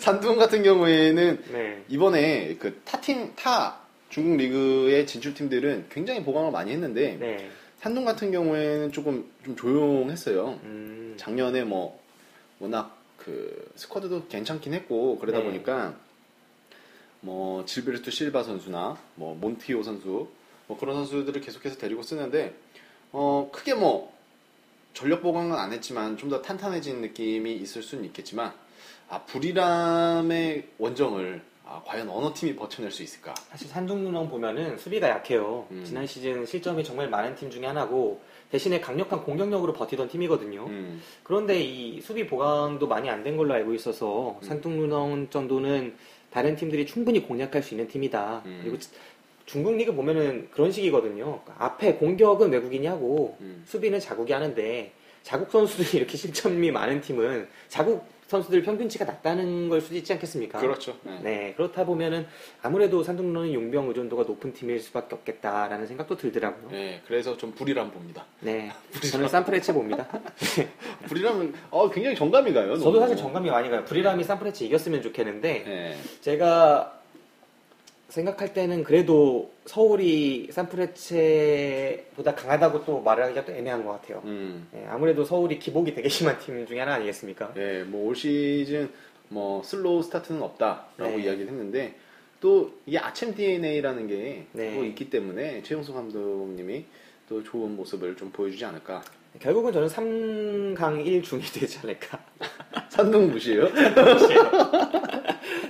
산둥 같은 경우에는 네. 이번에 그 타팀 타 중국 리그의 진출팀들은 굉장히 보강을 많이 했는데 네. 산둥 같은 경우에는 조금 좀 조용했어요. 음. 작년에 뭐 워낙 그 스쿼드도 괜찮긴 했고 그러다 네. 보니까 뭐 질베르투 실바 선수나 뭐 몬티오 선수 뭐 그런 선수들을 계속해서 데리고 쓰는데 어 크게 뭐 전력 보강은 안 했지만 좀 더 탄탄해진 느낌이 있을 수는 있겠지만 아 부리람의 원정을 아, 과연 어느 팀이 버텨낼 수 있을까? 사실 산둥 루넝 보면은 수비가 약해요. 음. 지난 시즌 실점이 정말 많은 팀 중에 하나고 대신에 강력한 공격력으로 버티던 팀이거든요. 음. 그런데 이 수비 보강도 많이 안 된 걸로 알고 있어서 음. 산둥 루넝 정도는 다른 팀들이 충분히 공략할 수 있는 팀이다. 음. 그리고 중국 리그 보면은 그런 식이거든요. 앞에 공격은 외국인이 하고 음. 수비는 자국이 하는데 자국 선수들이 이렇게 실점이 많은 팀은 자국 선수들 평균치가 낮다는 걸 수도 있지 않겠습니까? 그렇죠. 네. 네 그렇다 보면은 아무래도 산둥 루넝은 용병 의존도가 높은 팀일 수밖에 없겠다라는 생각도 들더라고요. 네, 그래서 좀 부리람 봅니다. 네, 부리람. 저는 산프레체 봅니다. 부리람은 어, 굉장히 정감이 가요. 저도 너무. 사실 정감이 많이 가요. 부리람이 산프레체 이겼으면 좋겠는데 네. 제가 생각할 때는 그래도 서울이 산프레체보다 강하다고 또 말하기가 또 애매한 것 같아요. 음. 네, 아무래도 서울이 기복이 되게 심한 팀 중에 하나 아니겠습니까? 네, 뭐 올 시즌 뭐 슬로우 스타트는 없다라고 네. 이야기를 했는데 또 이게 아챔 디엔에이라는 게 네. 또 있기 때문에 최용수 감독님이 또 좋은 모습을 좀 보여주지 않을까. 결국은 저는 삼강 일중이 되지 않을까. 산둥무시예요?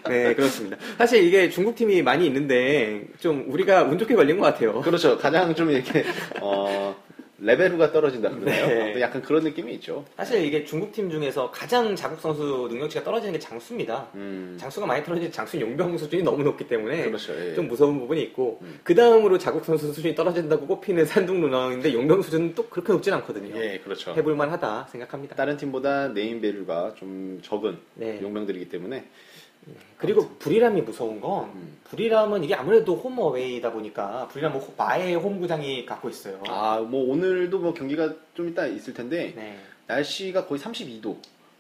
네, 그렇습니다. 사실 이게 중국팀이 많이 있는데 좀 우리가 운 좋게 걸린 것 같아요. 그렇죠. 가장 좀 이렇게 어, 레벨우가 떨어진다 그러나요? 네. 약간 그런 느낌이 있죠. 사실 이게 중국팀 중에서 가장 자국 선수 능력치가 떨어지는 게 장쑤입니다. 음. 장쑤가 많이 떨어지는 장쑤는 용병 수준이 너무 높기 때문에 그렇죠. 예. 좀 무서운 부분이 있고 음. 그 다음으로 자국 선수 수준이 떨어진다고 꼽히는 산둥 루넝인데 용병 수준은 또 그렇게 높진 않거든요. 예, 그렇죠. 해볼만하다 생각합니다. 다른 팀보다 네임밸류가 좀 적은 네. 용병들이기 때문에 그리고 부리람이 무서운 건 음. 부리람은 이게 아무래도 홈어웨이다 보니까 부리람은 마의 홈구장이 갖고 있어요. 아, 뭐 오늘도 뭐 경기가 좀 이따 있을 텐데 네. 날씨가 거의 삼십이도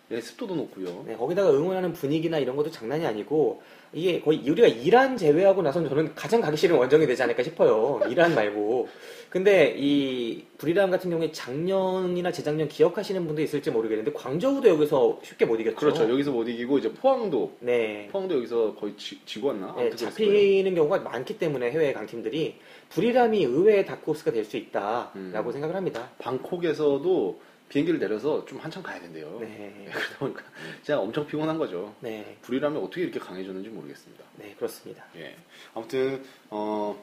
네, 습도도 높고요. 네, 거기다가 응원하는 분위기나 이런 것도 장난이 아니고 이게 거의 우리가 이란 제외하고 나선 저는 가장 가기 싫은 원정이 되지 않을까 싶어요. 이란 말고. 근데 이 부리람 같은 경우에 작년이나 재작년 기억하시는 분도 있을지 모르겠는데 광저우도 여기서 쉽게 못 이겼죠. 그렇죠. 여기서 못 이기고 이제 포항도 네. 포항도 여기서 거의 지, 지고 왔나? 네, 잡히는 경우가 많기 때문에 해외 강팀들이 부리람이 의외의 다크호스가 될 수 있다라고 음. 생각을 합니다. 방콕에서도 비행기를 내려서 좀 한참 가야 된대요. 네. 네, 그러다 보니까 진짜 엄청 피곤한 거죠. 네. 부리람이 어떻게 이렇게 강해졌는지 모르겠습니다. 네, 그렇습니다. 예. 아무튼 어,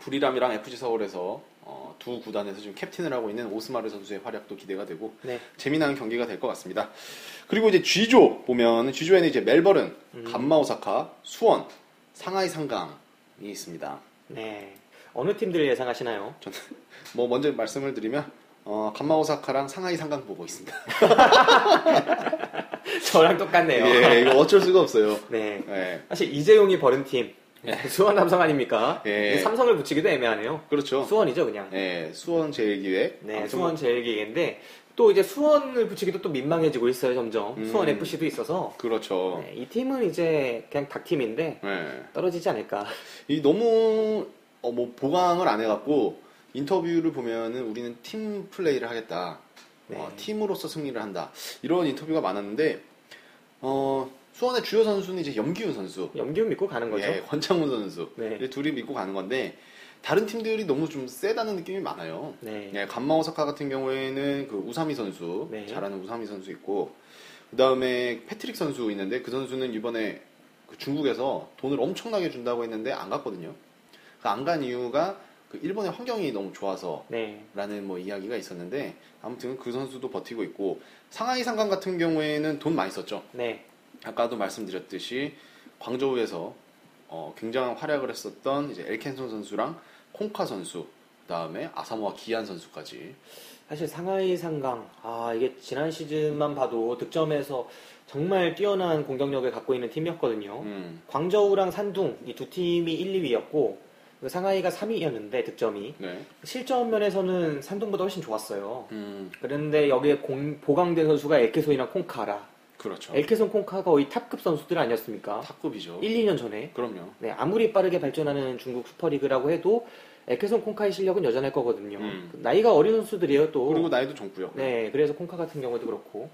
부리람이랑 에프씨 서울에서 어, 두 구단에서 지금 캡틴을 하고 있는 오스마르 선수의 활약도 기대가 되고 네. 재미난 경기가 될 것 같습니다. 그리고 이제 G조 보면 G조에는 이제 멜버른, 음. 감바 오사카, 수원, 상하이 상강이 있습니다. 네. 어느 팀들을 예상하시나요? 저는 뭐 먼저 말씀을 드리면 어, 감바 오사카랑 상하이 상강 보고 있습니다. 저랑 똑같네요. 예, 이거 어쩔 수가 없어요. 네. 예. 사실 이재용이 버린 팀. 예. 수원 삼성 아닙니까? 예. 삼성을 붙이기도 애매하네요. 그렇죠. 수원이죠, 그냥. 예, 수원 제일기획. 네, 아, 수원 제일기획인데, 또 이제 수원을 붙이기도 또 민망해지고 있어요, 점점. 음. 수원 에프씨도 있어서. 그렇죠. 네, 이 팀은 이제 그냥 닭팀인데, 예. 떨어지지 않을까. 이 너무, 어, 뭐, 보강을 안 해갖고, 인터뷰를 보면은 우리는 팀 플레이를 하겠다. 네. 어, 팀으로서 승리를 한다. 이런 인터뷰가 많았는데 어, 수원의 주요 선수는 이제 염기훈 선수. 염기훈 믿고 가는 거죠. 예, 권창훈 선수. 네. 둘이 믿고 가는 건데 다른 팀들이 너무 좀 세다는 느낌이 많아요. 네. 예, 감바 오사카 같은 경우에는 그 우사미 선수, 네. 잘하는 우사미 선수 있고 그 다음에 패트릭 선수 있는데 그 선수는 이번에 그 중국에서 돈을 엄청나게 준다고 했는데 안 갔거든요. 그 안 간 이유가 그 일본의 환경이 너무 좋아서라는 네. 뭐 이야기가 있었는데 아무튼 그 선수도 버티고 있고 상하이 상강 같은 경우에는 돈 많이 썼죠. 네. 아까도 말씀드렸듯이 광저우에서 어 굉장한 활약을 했었던 이제 엘케손 선수랑 콩카 선수 그다음에 아사모와 기안 선수까지. 사실 상하이 상강 아 이게 지난 시즌만 봐도 득점에서 정말 뛰어난 공격력을 갖고 있는 팀이었거든요. 음. 광저우랑 산둥 이 두 팀이 일, 이위였고 상하이가 삼위였는데 득점이 네. 실점 면에서는 산둥보다 훨씬 좋았어요. 음. 그런데 여기에 공, 보강된 선수가 엘케손이나 콩카라. 그렇죠. 엘케손 콩카가 거의 탑급 선수들 아니었습니까? 탑급이죠. 일, 이년 전에. 그럼요. 네, 아무리 빠르게 발전하는 중국 슈퍼리그라고 해도 엘케손 콩카의 실력은 여전할 거거든요. 음. 나이가 어린 선수들이에요 또. 그리고 나이도 젊고요. 네, 그래서 콩카 같은 경우도 그렇고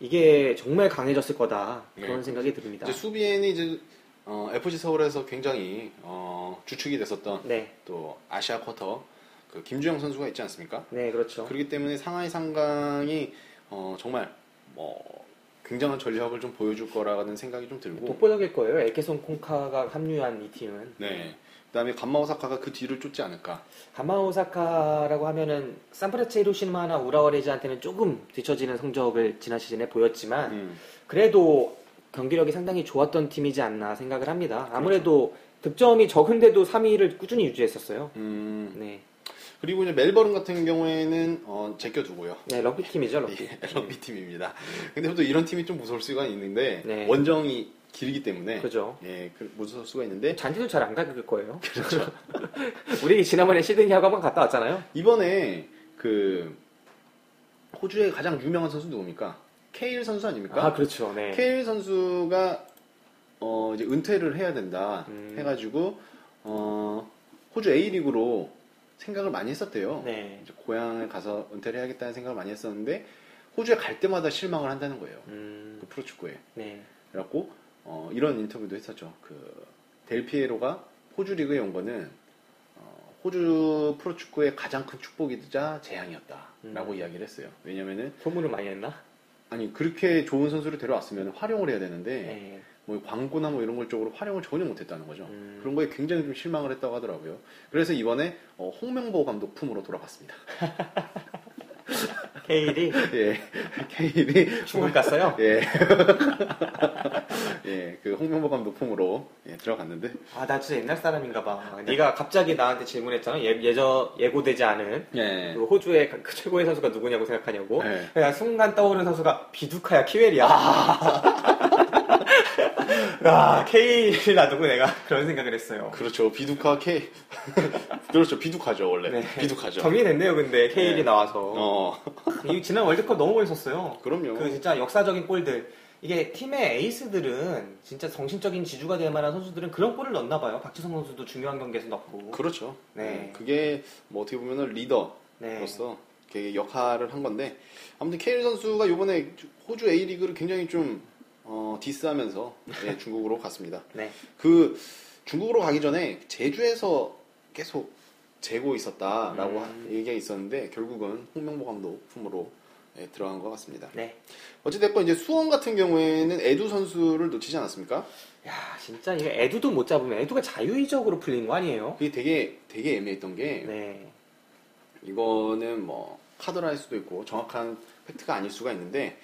이게 정말 강해졌을 거다 그런 네. 생각이 듭니다. 이제 수비에는 이제 어, 에프씨 서울에서 굉장히 어, 주축이 됐었던 네. 또 아시아 쿼터 그 김주영 선수가 있지 않습니까? 네, 그렇죠. 그렇기 때문에 상하이 상강이 어, 정말 뭐. 굉장한 전략을 좀 보여줄 거라는 생각이 좀 들고 독보적일 거예요. 엘케손 콩카가 합류한 이 팀은. 네. 그다음에 감바 오사카가 그 뒤를 쫓지 않을까. 감바 오사카라고 하면은 산프레체 히로시마나 우라와레지한테는 조금 뒤처지는 성적을 지난 시즌에 보였지만 음. 그래도 경기력이 상당히 좋았던 팀이지 않나 생각을 합니다. 아무래도 그렇죠. 득점이 적은데도 삼 위를 꾸준히 유지했었어요. 음. 네. 그리고 이제 멜버른 같은 경우에는 어, 제껴두고요. 네, 럭비 팀이죠, 럭비. 예, 럭비 팀입니다. 근데 또 이런 팀이 좀 무서울 수가 있는데 네. 원정이 길기 때문에 그죠. 예, 그, 무서울 수가 있는데 잔디도 잘 안 가길 거예요. 그렇죠. 우리 지난번에 시드니하고 한번 갔다 왔잖아요. 이번에 그 호주의 가장 유명한 선수 누굽니까? 케일 선수 아닙니까? 아, 그렇죠. 네. 케일 선수가 어, 이제 은퇴를 해야 된다 음. 해가지고 어, 호주 에이 리그로 생각을 많이 했었대요. 네. 이제 고향에 가서 은퇴를 해야겠다는 생각을 많이 했었는데 호주에 갈 때마다 실망을 한다는 거예요. 음. 그 프로축구에. 네. 그래갖고 어, 이런 인터뷰도 했었죠. 그 델피에로가 호주 리그에 온 거는 어, 호주 프로축구의 가장 큰 축복이자 재앙이었다라고 음. 이야기를 했어요. 왜냐면은 소문을 많이 했나? 아니 그렇게 좋은 선수를 데려왔으면 활용을 해야 되는데 네. 뭐 광고나 뭐 이런 걸 쪽으로 활용을 전혀 못했다는 거죠. 음. 그런 거에 굉장히 좀 실망을 했다고 하더라고요. 그래서 이번에 어, 홍명보 감독 품으로 돌아갔습니다. 케일이? 예, 케일이 중국 갔어요? 예, 예, 그 홍명보 감독 품으로 예, 들어갔는데. 아, 나 진짜 옛날 사람인가봐. 네가 갑자기 나한테 질문했잖아. 예, 예저 예고되지 않은 예. 그 호주의 그 최고의 선수가 누구냐고 생각하냐고. 예. 그냥 순간 떠오르는 선수가 비두카야, 키웰이야. 와, 케이를 놔두고 내가 그런 생각을 했어요. 그렇죠. 비두카, 케이. 그렇죠. 비두카죠, 원래. 네. 비두카죠. 정리됐네요, 근데. 케이가 네. 나와서. 어. 이 지난 월드컵 너무 멋있었어요. 그럼요. 그 진짜 역사적인 골들. 이게 팀의 에이스들은 진짜 정신적인 지주가 될 만한 선수들은 그런 골을 넣나 봐요. 박지성 선수도 중요한 경기에서 넣고. 그렇죠. 네. 그게 뭐 어떻게 보면은 리더로서 네. 역할을 한 건데. 아무튼 케이 선수가 요번에 호주 에이 리그를 굉장히 좀 어, 디스하면서 네, 중국으로 갔습니다. 네. 그 중국으로 가기 전에 제주에서 계속 재고 있었다라고 음. 얘기가 있었는데 결국은 홍명보 감독 품으로 네, 들어간 것 같습니다. 네. 어찌됐건 이제 수원 같은 경우에는 에두 선수를 놓치지 않았습니까? 야, 진짜 이거 에두도 못 잡으면 에두가 자유이적으로 풀린 거 아니에요? 그게 되게 되게 애매했던 게 네. 이거는 뭐 카더라 할 수도 있고 정확한 팩트가 아닐 수가 있는데.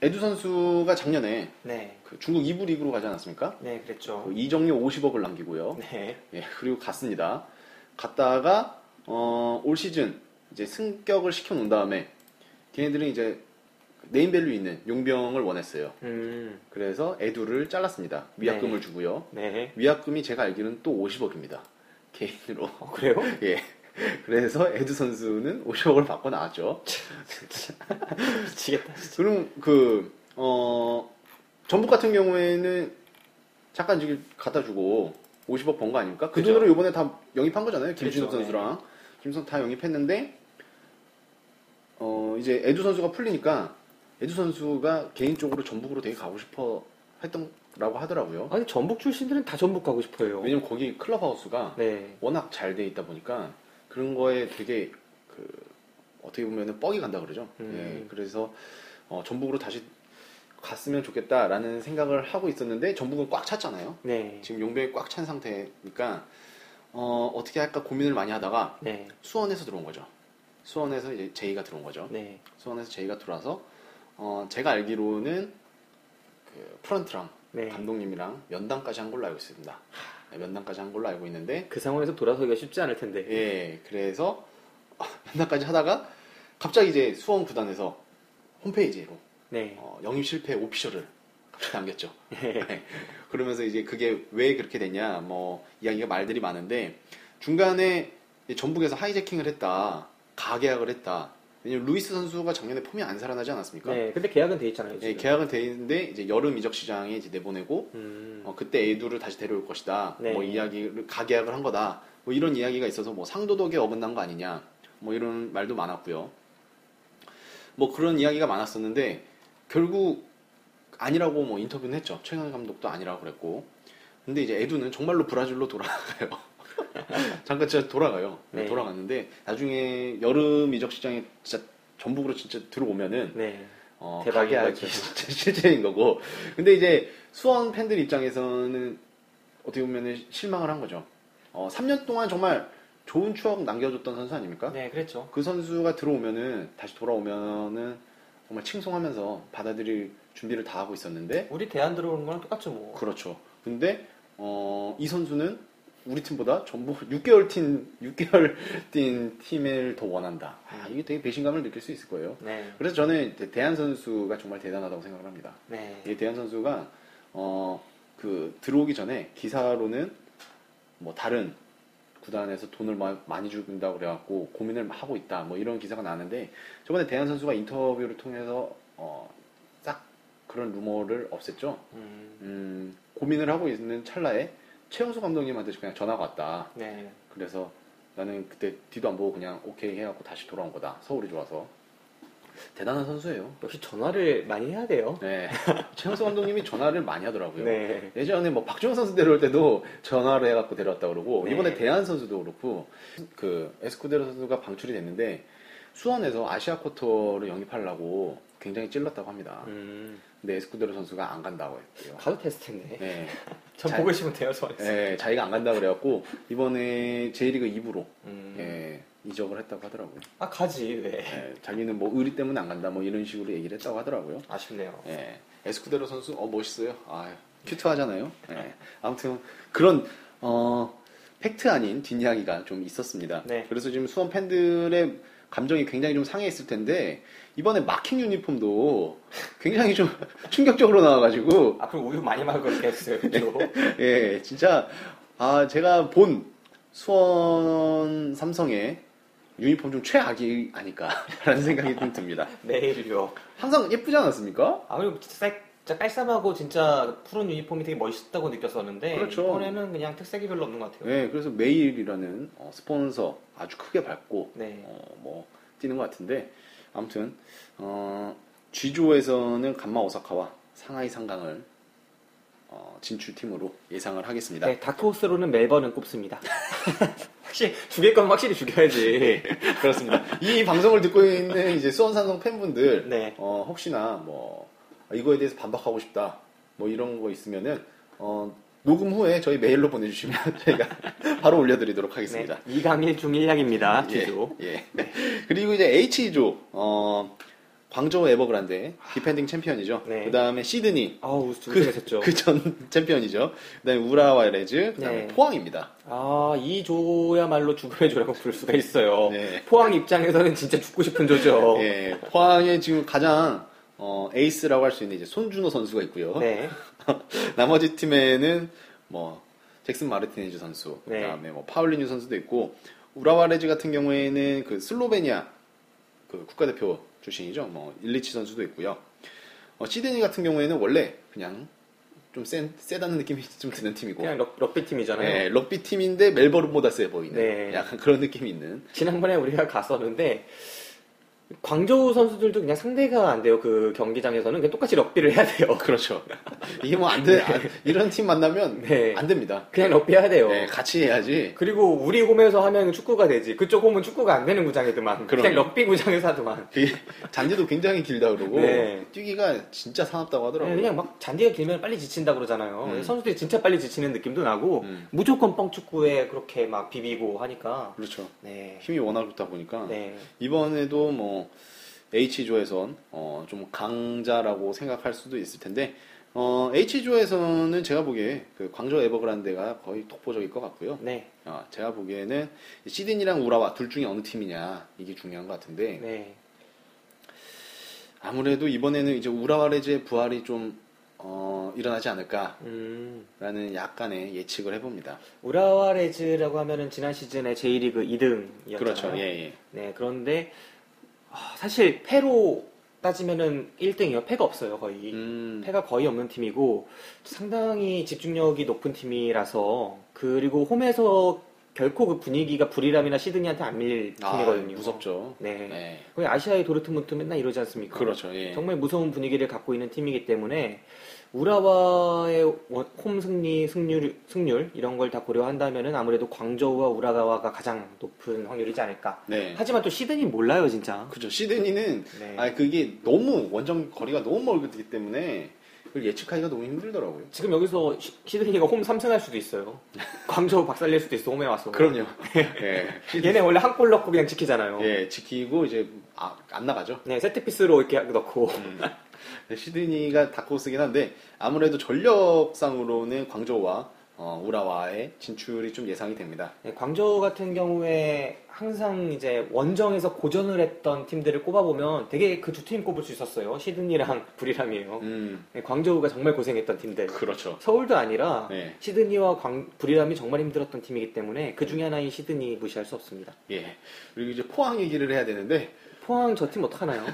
에두 선수가 작년에 네. 그 중국 이 부 리그로 가지 않았습니까? 네, 그랬죠. 그 이적료 오십억을 남기고요. 네. 예, 그리고 갔습니다. 갔다가 어, 올 시즌 이제 승격을 시켜놓은 다음에 걔네들은 이제 네임밸류 있는 용병을 원했어요. 음. 그래서 에두를 잘랐습니다. 위약금을 네. 주고요. 네. 위약금이 제가 알기로는 또 오십억입니다. 개인으로. 어, 그래요? 예. 그래서 에두 선수는 오십억을 받고 나왔죠. 진짜 미치겠다. 진짜. 그럼 그 어, 전북 같은 경우에는 잠깐 지금 갖다 주고 오십억 번 거 아닙니까? 그 그죠. 돈으로 이번에 다 영입한 거잖아요. 김준욱 그렇죠. 선수랑 네. 김선 다 영입했는데 어 이제 에두 선수가 풀리니까 에두 선수가 개인적으로 전북으로 되게 가고 싶어 했던라고 하더라고요. 아니 전북 출신들은 다 전북 가고 싶어요. 왜냐면 거기 클럽하우스가 네. 워낙 잘 돼 있다 보니까 그런 거에 되게 그 어떻게 보면은 뻑이 간다 그러죠. 음. 예, 그래서 어, 전북으로 다시 갔으면 좋겠다라는 생각을 하고 있었는데 전북은 꽉 찼잖아요. 네. 지금 용병이 꽉 찬 상태니까 어, 어떻게 할까 고민을 많이 하다가 네. 수원에서 들어온 거죠. 수원에서 이제 제이가 들어온 거죠. 네. 수원에서 제이가 들어와서 어, 제가 알기로는 그 프런트랑 네. 감독님이랑 면담까지 한 걸로 알고 있습니다. 면담까지 한 걸로 알고 있는데 그 상황에서 돌아서기가 쉽지 않을 텐데. 예, 그래서 면담까지 하다가 갑자기 이제 수원 구단에서 홈페이지로 네. 어, 영입 실패 오피셜을 갑자기 남겼죠. 네. 네. 그러면서 이제 그게 왜 그렇게 되냐 뭐 이야기가 말들이 많은데 중간에 전북에서 하이제킹을 했다, 가계약을 했다. 왜냐면 루이스 선수가 작년에 폼이 안 살아나지 않았습니까? 네, 근데 계약은 돼 있잖아요. 지금. 네, 계약은 돼 있는데 이제 여름 이적 시장에 이제 내보내고 음. 어, 그때 에두를 다시 데려올 것이다. 네. 뭐 이야기를 가계약을 한 거다. 뭐 이런 이야기가 있어서 뭐 상도덕에 어긋난 거 아니냐. 뭐 이런 말도 많았고요. 뭐 그런 이야기가 많았었는데 결국 아니라고 뭐 인터뷰는 했죠. 최강 감독도 아니라고 그랬고. 근데 이제 에두는 정말로 브라질로 돌아가요. 잠깐 진짜 돌아가요. 네. 돌아갔는데 나중에 여름 이적 시장에 진짜 전북으로 진짜 들어오면은 네. 어, 대박이야. 진짜 실제인 거고. 근데 이제 수원 팬들 입장에서는 어떻게 보면은 실망을 한 거죠. 어, 삼 년 동안 정말 좋은 추억 남겨줬던 선수 아닙니까? 네, 그랬죠. 그 선수가 들어오면은 다시 돌아오면은 정말 칭송하면서 받아들일 준비를 다 하고 있었는데 우리 대안 들어오는 거랑 똑같죠, 뭐. 그렇죠. 근데 어, 이 선수는 우리 팀보다 전북 육 개월 팀 육 개월 뛴 팀을 더 원한다. 아, 이게 되게 배신감을 느낄 수 있을 거예요. 네. 그래서 저는 대한 선수가 정말 대단하다고 생각을 합니다. 네. 이 대한 선수가 어, 그 들어오기 전에 기사로는 뭐 다른 구단에서 돈을 많이 준다고 그래갖고 고민을 하고 있다 뭐 이런 기사가 나는데 저번에 대한 선수가 인터뷰를 통해서 어, 싹 그런 루머를 없앴죠. 음. 음, 고민을 하고 있는 찰나에 최용수 감독님한테 그냥 전화가 왔다. 네. 그래서 나는 그때 뒤도 안 보고 그냥 오케이 해갖고 다시 돌아온 거다. 서울이 좋아서. 대단한 선수예요. 역시 전화를 많이 해야 돼요. 네. 최용수 감독님이 전화를 많이 하더라고요. 네. 예전에 뭐 박주영 선수 데려올 때도 전화를 해갖고 데려왔다 그러고 네. 이번에 대한 선수도 그렇고 그 에스쿠데로 선수가 방출이 됐는데 수원에서 아시아 쿼터를 영입하려고 굉장히 찔렀다고 합니다. 음. 근데 에스쿠데로 선수가 안 간다고 했고요. 가도 됐을 텐데. 네. 전 보고 싶으면 대여서 했어요. 네, 자기가 안 간다고 그래갖고 이번에 J리그 이 부로 음. 예, 이적을 했다고 하더라고요. 아 가지 왜? 네, 자기는 뭐 의리 때문에 안 간다 뭐 이런 식으로 얘기를 했다고 하더라고요. 아쉽네요. 예, 에스쿠데로 선수 어 멋있어요. 아 큐트하잖아요. 예. 아무튼 그런 어 팩트 아닌 뒷이야기가 좀 있었습니다. 네. 그래서 지금 수원 팬들의 감정이 굉장히 좀 상해했을 텐데 이번에 마킹 유니폼도 굉장히 좀 충격적으로 나와가지고 앞으로 우유 많이 먹을겠어요. 예, 진짜 아 제가 본 수원 삼성의 유니폼 좀 최악이 아닐까라는 생각이 좀 듭니다. 내일요. 항상 예쁘지 않았습니까? 아무래도 색 진짜 깔쌈하고 진짜 푸른 유니폼이 되게 멋있다고 느꼈었는데 그렇죠. 이번에는 그냥 특색이 별로 없는 것 같아요. 네, 그래서 메일이라는 어, 스폰서 아주 크게 밟고 네. 어, 뭐 뛰는 것 같은데 아무튼 어, G조에서는 감바 오사카와 상하이 상강을 어, 진출팀으로 예상을 하겠습니다. 네, 다크호스로는 멜버른 꼽습니다. 확실히 죽일 건 확실히 죽여야지. 네, 그렇습니다. 이 방송을 듣고 있는 이제 수원 삼성 팬분들 네. 어, 혹시나 뭐 이거에 대해서 반박하고 싶다 뭐 이런 거 있으면은 어, 녹음 후에 저희 메일로 보내주시면 저희가 바로 올려드리도록 하겠습니다. 네, 이강일중일약입니다. G조. 예, 예. 네. 그리고 이제 H조 어, 광저우 에버그란데 디펜딩 챔피언이죠. 네. 그 다음에 시드니 아우, 그, 그 전 챔피언이죠. 그 다음에 우라와 레즈 그 다음에 네. 포항입니다. 아, 이 조야말로 죽음의 조라고 부를 수가 있어요. 네. 포항 입장에서는 진짜 죽고 싶은 조죠. 네. 포항에 지금 가장 어, 에이스라고 할 수 있는 이제 손준호 선수가 있고요. 네. 나머지 팀에는 뭐 잭슨 마르티네즈 선수, 네. 그다음에 뭐 파울리뉴 선수도 있고 우라와레즈 같은 경우에는 그 슬로베니아 그 국가대표 출신이죠. 뭐 일리치 선수도 있고요. 어, 시드니 같은 경우에는 원래 그냥 좀 센 세다는 느낌이 좀 드는 팀이고 그냥 럭, 럭비 팀이잖아요. 네, 럭비 팀인데 멜버른보다 세 보이는 네. 약간 그런 느낌이 있는. 지난번에 우리가 갔었는데. 광저우 선수들도 그냥 상대가 안 돼요. 그 경기장에서는 그냥 똑같이 럭비를 해야 돼요. 그렇죠. 이게 뭐 안 돼. 네. 안, 이런 팀 만나면 네. 안 됩니다. 그냥 럭비 해야 돼요. 네, 같이 해야지. 그리고 우리 홈에서 하면 축구가 되지. 그쪽 홈은 축구가 안 되는 구장이더만. 그럼요. 그냥 럭비 구장에서 하더만. 잔디도 굉장히 길다 그러고 네. 뛰기가 진짜 사납다고 하더라고요. 네, 그냥 막 잔디가 길면 빨리 지친다 그러잖아요. 음. 선수들이 진짜 빨리 지치는 느낌도 나고 음. 무조건 뻥축구에 그렇게 막 비비고 하니까. 그렇죠. 네. 힘이 워낙 좋다 보니까 네. 이번에도 뭐 H조에선 어, 좀 강자라고 생각할 수도 있을 텐데 어, H조에서는 제가 보기에 그 광저우 에버그란데가 거의 독보적일 것 같고요. 네. 어, 제가 보기에는 시드니랑 우라와 둘 중에 어느 팀이냐 이게 중요한 것 같은데 네. 아무래도 이번에는 이제 우라와 레즈의 부활이 좀 어, 일어나지 않을까라는 음. 약간의 예측을 해봅니다. 우라와 레즈라고 하면은 지난 시즌에 J리그 이등이었잖아요. 그렇죠. 예, 예. 네. 그런데 사실 패로 따지면은 일등이요. 패가 없어요 거의. 음. 패가 거의 없는 팀이고 상당히 집중력이 높은 팀이라서 그리고 홈에서 결코 그 분위기가 부리람이나 시드니한테 안 밀릴 아, 팀이거든요. 무섭죠. 네. 네. 거의 아시아의 도르트문트 맨날 이러지 않습니까? 그렇죠. 예. 정말 무서운 분위기를 갖고 있는 팀이기 때문에 우라와의 홈 승리, 승률, 승률 이런 걸 다 고려한다면은 아무래도 광저우와 우라와가 가장 높은 확률이지 않을까. 네. 하지만 또 시드니 몰라요 진짜. 그죠. 시드니는 네. 아 그게 너무 원정 거리가 너무 멀기 때문에 그걸 예측하기가 너무 힘들더라고요. 지금 여기서 시, 시드니가 홈 삼승할 수도 있어요. 광저우 박살낼 수도 있어 홈에 와서. 그럼요. 네. 얘네 원래 한 골 넣고 그냥 지키잖아요. 예, 지키고 이제 아, 안 나가죠. 네, 세트피스로 이렇게 넣고. 음. 시드니가 닭고스긴 한데 아무래도 전력상으로는 광저우와 어, 우라와의 진출이 좀 예상이 됩니다. 네, 광저우 같은 경우에 항상 이제 원정에서 고전을 했던 팀들을 꼽아보면 되게 그 두 팀 꼽을 수 있었어요. 시드니랑 부리람이에요. 음. 네, 광저우가 정말 고생했던 팀들. 그렇죠. 서울도 아니라 네. 시드니와 광, 부리람이 정말 힘들었던 팀이기 때문에 그 중에 하나인 시드니 무시할 수 없습니다. 예. 그리고 이제 포항 얘기를 해야 되는데 포항 저 팀 어떡하나요?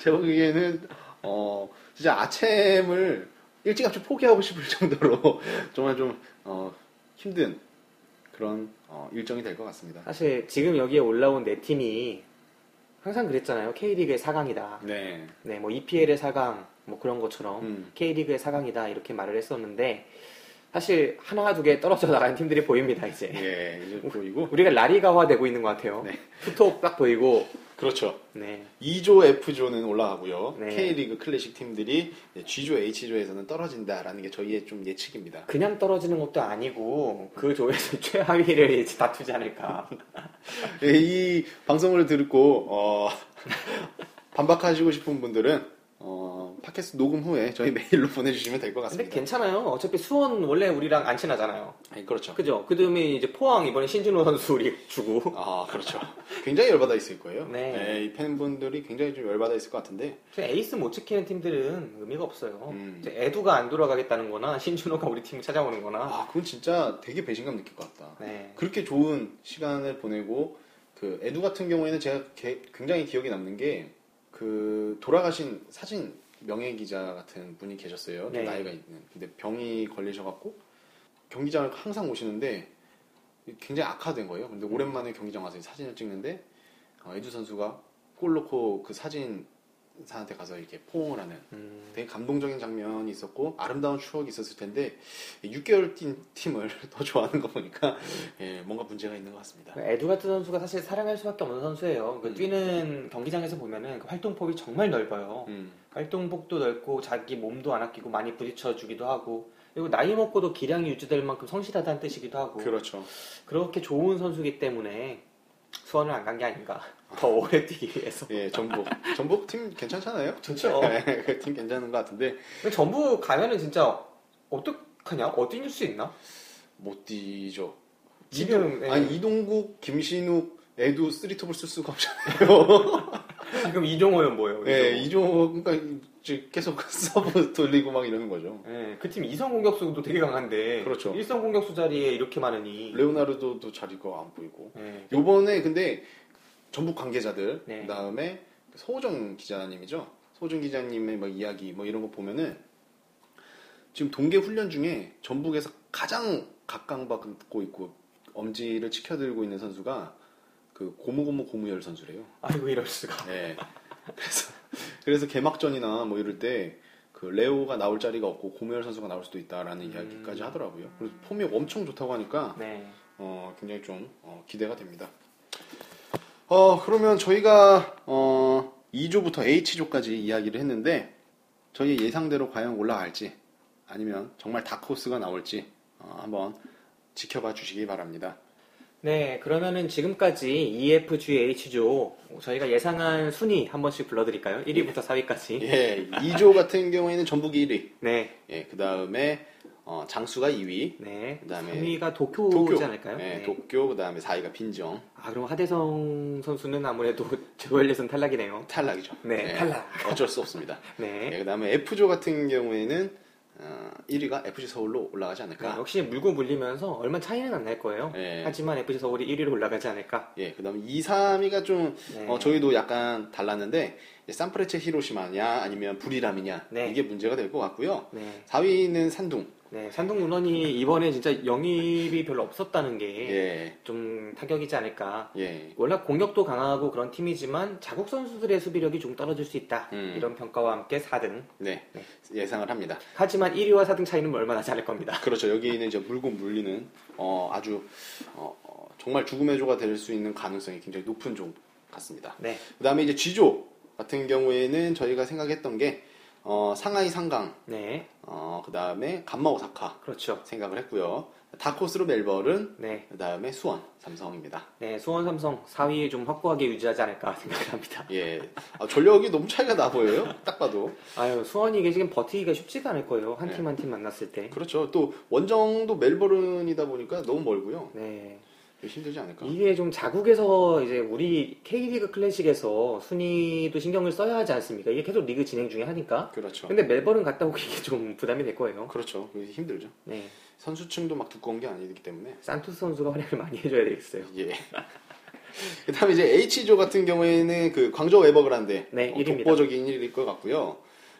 제 보기에는 어, 진짜 아챔을 일찌감치 포기하고 싶을 정도로 정말 좀 어, 힘든 그런 어, 일정이 될 것 같습니다. 사실 지금 여기에 올라온 네 팀이 항상 그랬잖아요. K리그의 사강이다. 네. 네, 뭐 이피엘의 사강 뭐 그런 것처럼 음. K리그의 사강이다 이렇게 말을 했었는데 사실 하나 두 개 떨어져 나가는 팀들이 보입니다 이제. 예, 이제 보이고 우리가 라리가화 되고 있는 것 같아요. 네. 투톱 딱 보이고. 그렇죠. 네. 이조 F조는 올라가고요. 네. K리그 클래식 팀들이 G조 H조에서는 떨어진다라는 게 저희의 좀 예측입니다. 그냥 떨어지는 것도 아니고 그 조에서 최하위를 다투지 않을까. 이 방송을 듣고 어, 반박하시고 싶은 분들은 어, 팟캐스트 녹음 후에 저희 메일로 보내주시면 될 것 같습니다. 근데 괜찮아요. 어차피 수원 원래 우리랑 안 친하잖아요. 아니, 그렇죠. 그죠. 그 다음에 이제 포항 이번에 신진호 선수 우리 주고. 아, 그렇죠. 굉장히 열받아 있을 거예요. 네. 네. 이 팬분들이 굉장히 좀 열받아 있을 것 같은데. 에이스 못 지키는 팀들은 의미가 없어요. 음. 에두가 안 돌아가겠다는 거나 신진호가 우리 팀 찾아오는 거나. 아, 그건 진짜 되게 배신감 느낄 것 같다. 네. 그렇게 좋은 시간을 보내고, 그, 에두 같은 경우에는 제가 개, 굉장히 기억에 남는 게, 그, 돌아가신 사진 명예 기자 같은 분이 계셨어요. 네. 나이가 있는. 근데 병이 걸리셔갖고 경기장을 항상 오시는데 굉장히 악화된 거예요. 근데 오랜만에 경기장 와서 사진을 찍는데 어, 에두 선수가 골 넣고 그 사진사한테 가서 이렇게 포옹을 하는 음. 되게 감동적인 장면이 있었고 아름다운 추억이 있었을 텐데 육 개월 뛴 팀을 더 좋아하는 거 보니까 예, 뭔가 문제가 있는 것 같습니다. 에두 같은 선수가 사실 사랑할 수밖에 없는 선수예요. 그 음. 뛰는 경기장에서 보면은 그 활동폭이 정말 넓어요. 음. 활동폭도 넓고 자기 몸도 안 아끼고 많이 부딪혀주기도 하고 그리고 나이 먹고도 기량이 유지될 만큼 성실하다는 뜻이기도 하고 그렇죠. 그렇게 좋은 선수이기 때문에 수원을 안 간 게 아닌가. 더 오래 뛰기 위해서. 예, 전북. 전북 팀 괜찮잖아요? 좋죠. 그 팀 괜찮은 것 같은데. 전북 가면은 진짜 어떡하냐? 어디 뛸 수 있나? 못 뛰죠. 지금 이동, 아니 이동국, 김신욱, 에두 쓰리톱을 쓸 수가 없잖아요. 지금 이종호는 뭐예요? 네, 이종호 그러니까 계속 서브 돌리고 막 이러는 거죠. 네, 그 팀 이선 공격수도 되게 강한데. 그렇죠. 일선 공격수 자리에 이렇게 많으니. 레오나르도도 자리가 안 보이고. 네. 요번에 근데 전북 관계자들 네. 그다음에 서호정 기자님이죠. 서호정 기자님의 막 이야기 뭐 이런 거 보면은 지금 동계 훈련 중에 전북에서 가장 각광받고 있고 엄지를 치켜들고 있는 선수가 그 고무고무 고무열 선수래요. 아이고 이럴 수가. 네. 그래서 그래서 개막전이나 뭐 이럴 때 그 레오가 나올 자리가 없고 고무열 선수가 나올 수도 있다라는 음. 이야기까지 하더라고요. 그래서 폼이 엄청 좋다고 하니까 네. 어, 굉장히 좀 어, 기대가 됩니다. 어 그러면 저희가 어, 이 조부터 H조까지 이야기를 했는데 저희 예상대로 과연 올라갈지 아니면 정말 다크호스가 나올지 어, 한번 지켜봐 주시기 바랍니다. 네, 그러면은 지금까지 E F G H조 저희가 예상한 순위 한 번씩 불러드릴까요? 일 위부터 예. 사 위까지. 예, 이 조 같은 경우에는 전북이 일 위. 네. 예, 그 다음에 어, 장쑤가 이 위. 네. 그다음에 삼 위가 도쿄지 도쿄. 않을까요? 네, 네. 도쿄. 그다음에 사 위가 빈즈엉. 아, 그럼 하대성 선수는 아무래도 조엘리슨 탈락이네요. 탈락이죠. 네, 네, 탈락. 어쩔 수 없습니다. 네. 네. 그다음에 F조 같은 경우에는 어, 일 위가 에프씨 서울로 올라가지 않을까. 네, 역시 물고 물리면서 얼마 차이는 안 날 거예요. 네. 하지만 에프씨 서울이 일 위로 올라가지 않을까. 예, 그다음에 이, 삼 위가 좀 네. 어, 저희도 약간 달랐는데 산프레체 히로시마냐 아니면 부리람이냐 네. 이게 문제가 될 것 같고요. 네. 사 위는 산둥. 네, 산둥 루넝이 이번에 진짜 영입이 별로 없었다는 게 좀 예. 타격이지 않을까. 예. 워낙 공격도 강하고 그런 팀이지만 자국 선수들의 수비력이 좀 떨어질 수 있다. 음. 이런 평가와 함께 사 등. 네, 네. 예상을 합니다. 하지만 일 위와 사 등 차이는 얼마 나지 않을 겁니다. 그렇죠. 여기는 이제 물고 물리는 어, 아주 어, 어, 정말 죽음의 조가 될 수 있는 가능성이 굉장히 높은 조 같습니다. 네. 그 다음에 이제 G조 같은 경우에는 저희가 생각했던 게 어, 상하이 상강, 네. 어, 그 다음에 감바 오사카, 그렇죠. 생각을 했고요. 다코스로 멜버른, 네. 그 다음에 수원 삼성입니다. 네, 수원 삼성 사 위 좀 확고하게 유지하지 않을까 생각합니다. 예, 아, 전력이 너무 차이가 나 보여요. 딱 봐도. 아유, 수원이 이게 지금 버티기가 쉽지가 않을 거예요. 한 팀 한 팀 네. 만났을 때. 그렇죠. 또 원정도 멜버른이다 보니까 너무 멀고요. 네. 힘들지 않을까? 이게 좀 자국에서 이제 우리 K리그 클래식에서 순위도 신경을 써야 하지 않습니까? 이게 계속 리그 진행 중에 하니까. 그렇죠. 근데 멜버른 갔다 오기 이게 좀 부담이 될 거예요. 그렇죠. 힘들죠. 네. 선수층도 막 두꺼운 게 아니기 때문에. 산투스 선수가 활약을 많이 해줘야 되겠어요. 예. 그 다음에 이제 H조 같은 경우에는 그 광저우 에버그란데. 네, 어, 독보적인 일 일 것 같고요.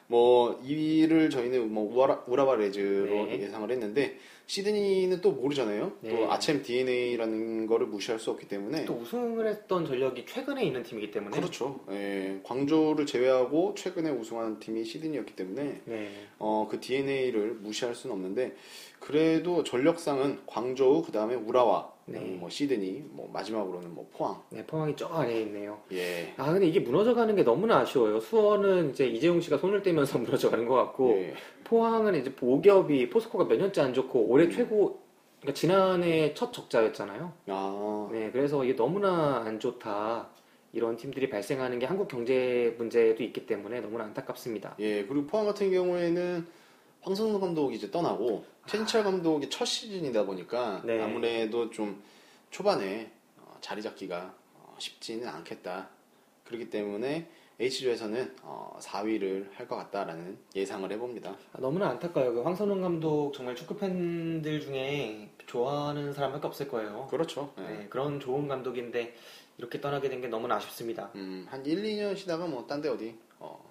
뭐 이 위를 저희는 뭐 우라바, 우라바 레즈로 네. 예상을 했는데 시드니는 또 모르잖아요. 네. 또 아챔 디엔에이라는 거를 무시할 수 없기 때문에 또 우승을 했던 전력이 최근에 있는 팀이기 때문에 그렇죠. 예, 광저우를 제외하고 최근에 우승한 팀이 시드니였기 때문에 네. 어, 그 디엔에이를 무시할 수는 없는데 그래도 전력상은 광저우 그 다음에 우라와 네. 뭐 시드니, 뭐 마지막으로는 뭐 포항. 네, 포항이 저 아래에 있네요. 예. 아 근데 이게 무너져가는 게 너무나 아쉬워요. 수원은 이제 이재용 씨가 손을 떼면서 무너져가는 것 같고, 예. 포항은 이제 오겹이 포스코가 몇 년째 안 좋고 올해 음. 최고, 그러니까 지난해 첫 적자였잖아요. 아. 네, 그래서 이게 너무나 안 좋다. 이런 팀들이 발생하는 게 한국 경제 문제도 있기 때문에 너무나 안타깝습니다. 예, 그리고 포항 같은 경우에는 황선홍 감독이 이제 떠나고 최진철 감독이 첫 시즌이다 보니까 네. 아무래도 좀 초반에 어, 자리 잡기가 어, 쉽지는 않겠다. 그렇기 때문에 H조에서는 어, 사 위를 할 것 같다라는 예상을 해봅니다. 아, 너무나 안타까워요. 황선홍 감독 정말 축구팬들 중에 좋아하는 사람밖에 없을 거예요. 그렇죠. 네. 네, 그런 좋은 감독인데 이렇게 떠나게 된 게 너무나 아쉽습니다. 음, 한 일, 이 년 쉬다가 뭐 딴 데 어디 어,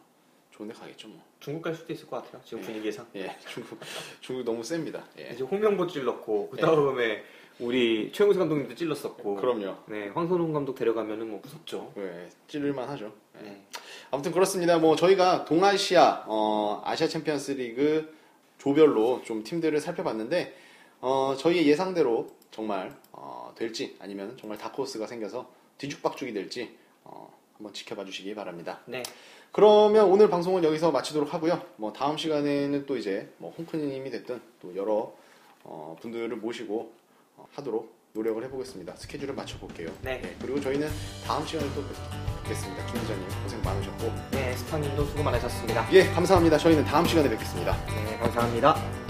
좋은 데 가겠죠 뭐. 중국 갈 수도 있을 것 같아요. 지금 분위기상. 예, 예, 중국 중국 너무 셉니다. 예. 이제 홍명보 찔렀고 그 다음에 예. 우리 최용수 감독님도 찔렀었고. 그럼요. 네, 황선홍 감독 데려가면은 뭐 무섭죠. 예, 찔릴만 하죠. 예. 네. 아무튼 그렇습니다. 뭐 저희가 동아시아 어, 아시아 챔피언스 리그 조별로 좀 팀들을 살펴봤는데 어, 저희의 예상대로 정말 어, 될지 아니면 정말 다크호스가 생겨서 뒤죽박죽이 될지 어, 한번 지켜봐 주시기 바랍니다. 네. 그러면 오늘 방송은 여기서 마치도록 하고요. 뭐 다음 시간에는 또 이제 뭐 홍크님이 됐든 또 여러 어 분들을 모시고 어 하도록 노력을 해보겠습니다. 스케줄을 맞춰볼게요. 네. 네. 그리고 저희는 다음 시간에 또 뵙겠습니다. 김 기자님 고생 많으셨고. 네, 스파님도 수고 많으셨습니다. 예, 감사합니다. 저희는 다음 시간에 뵙겠습니다. 네, 감사합니다.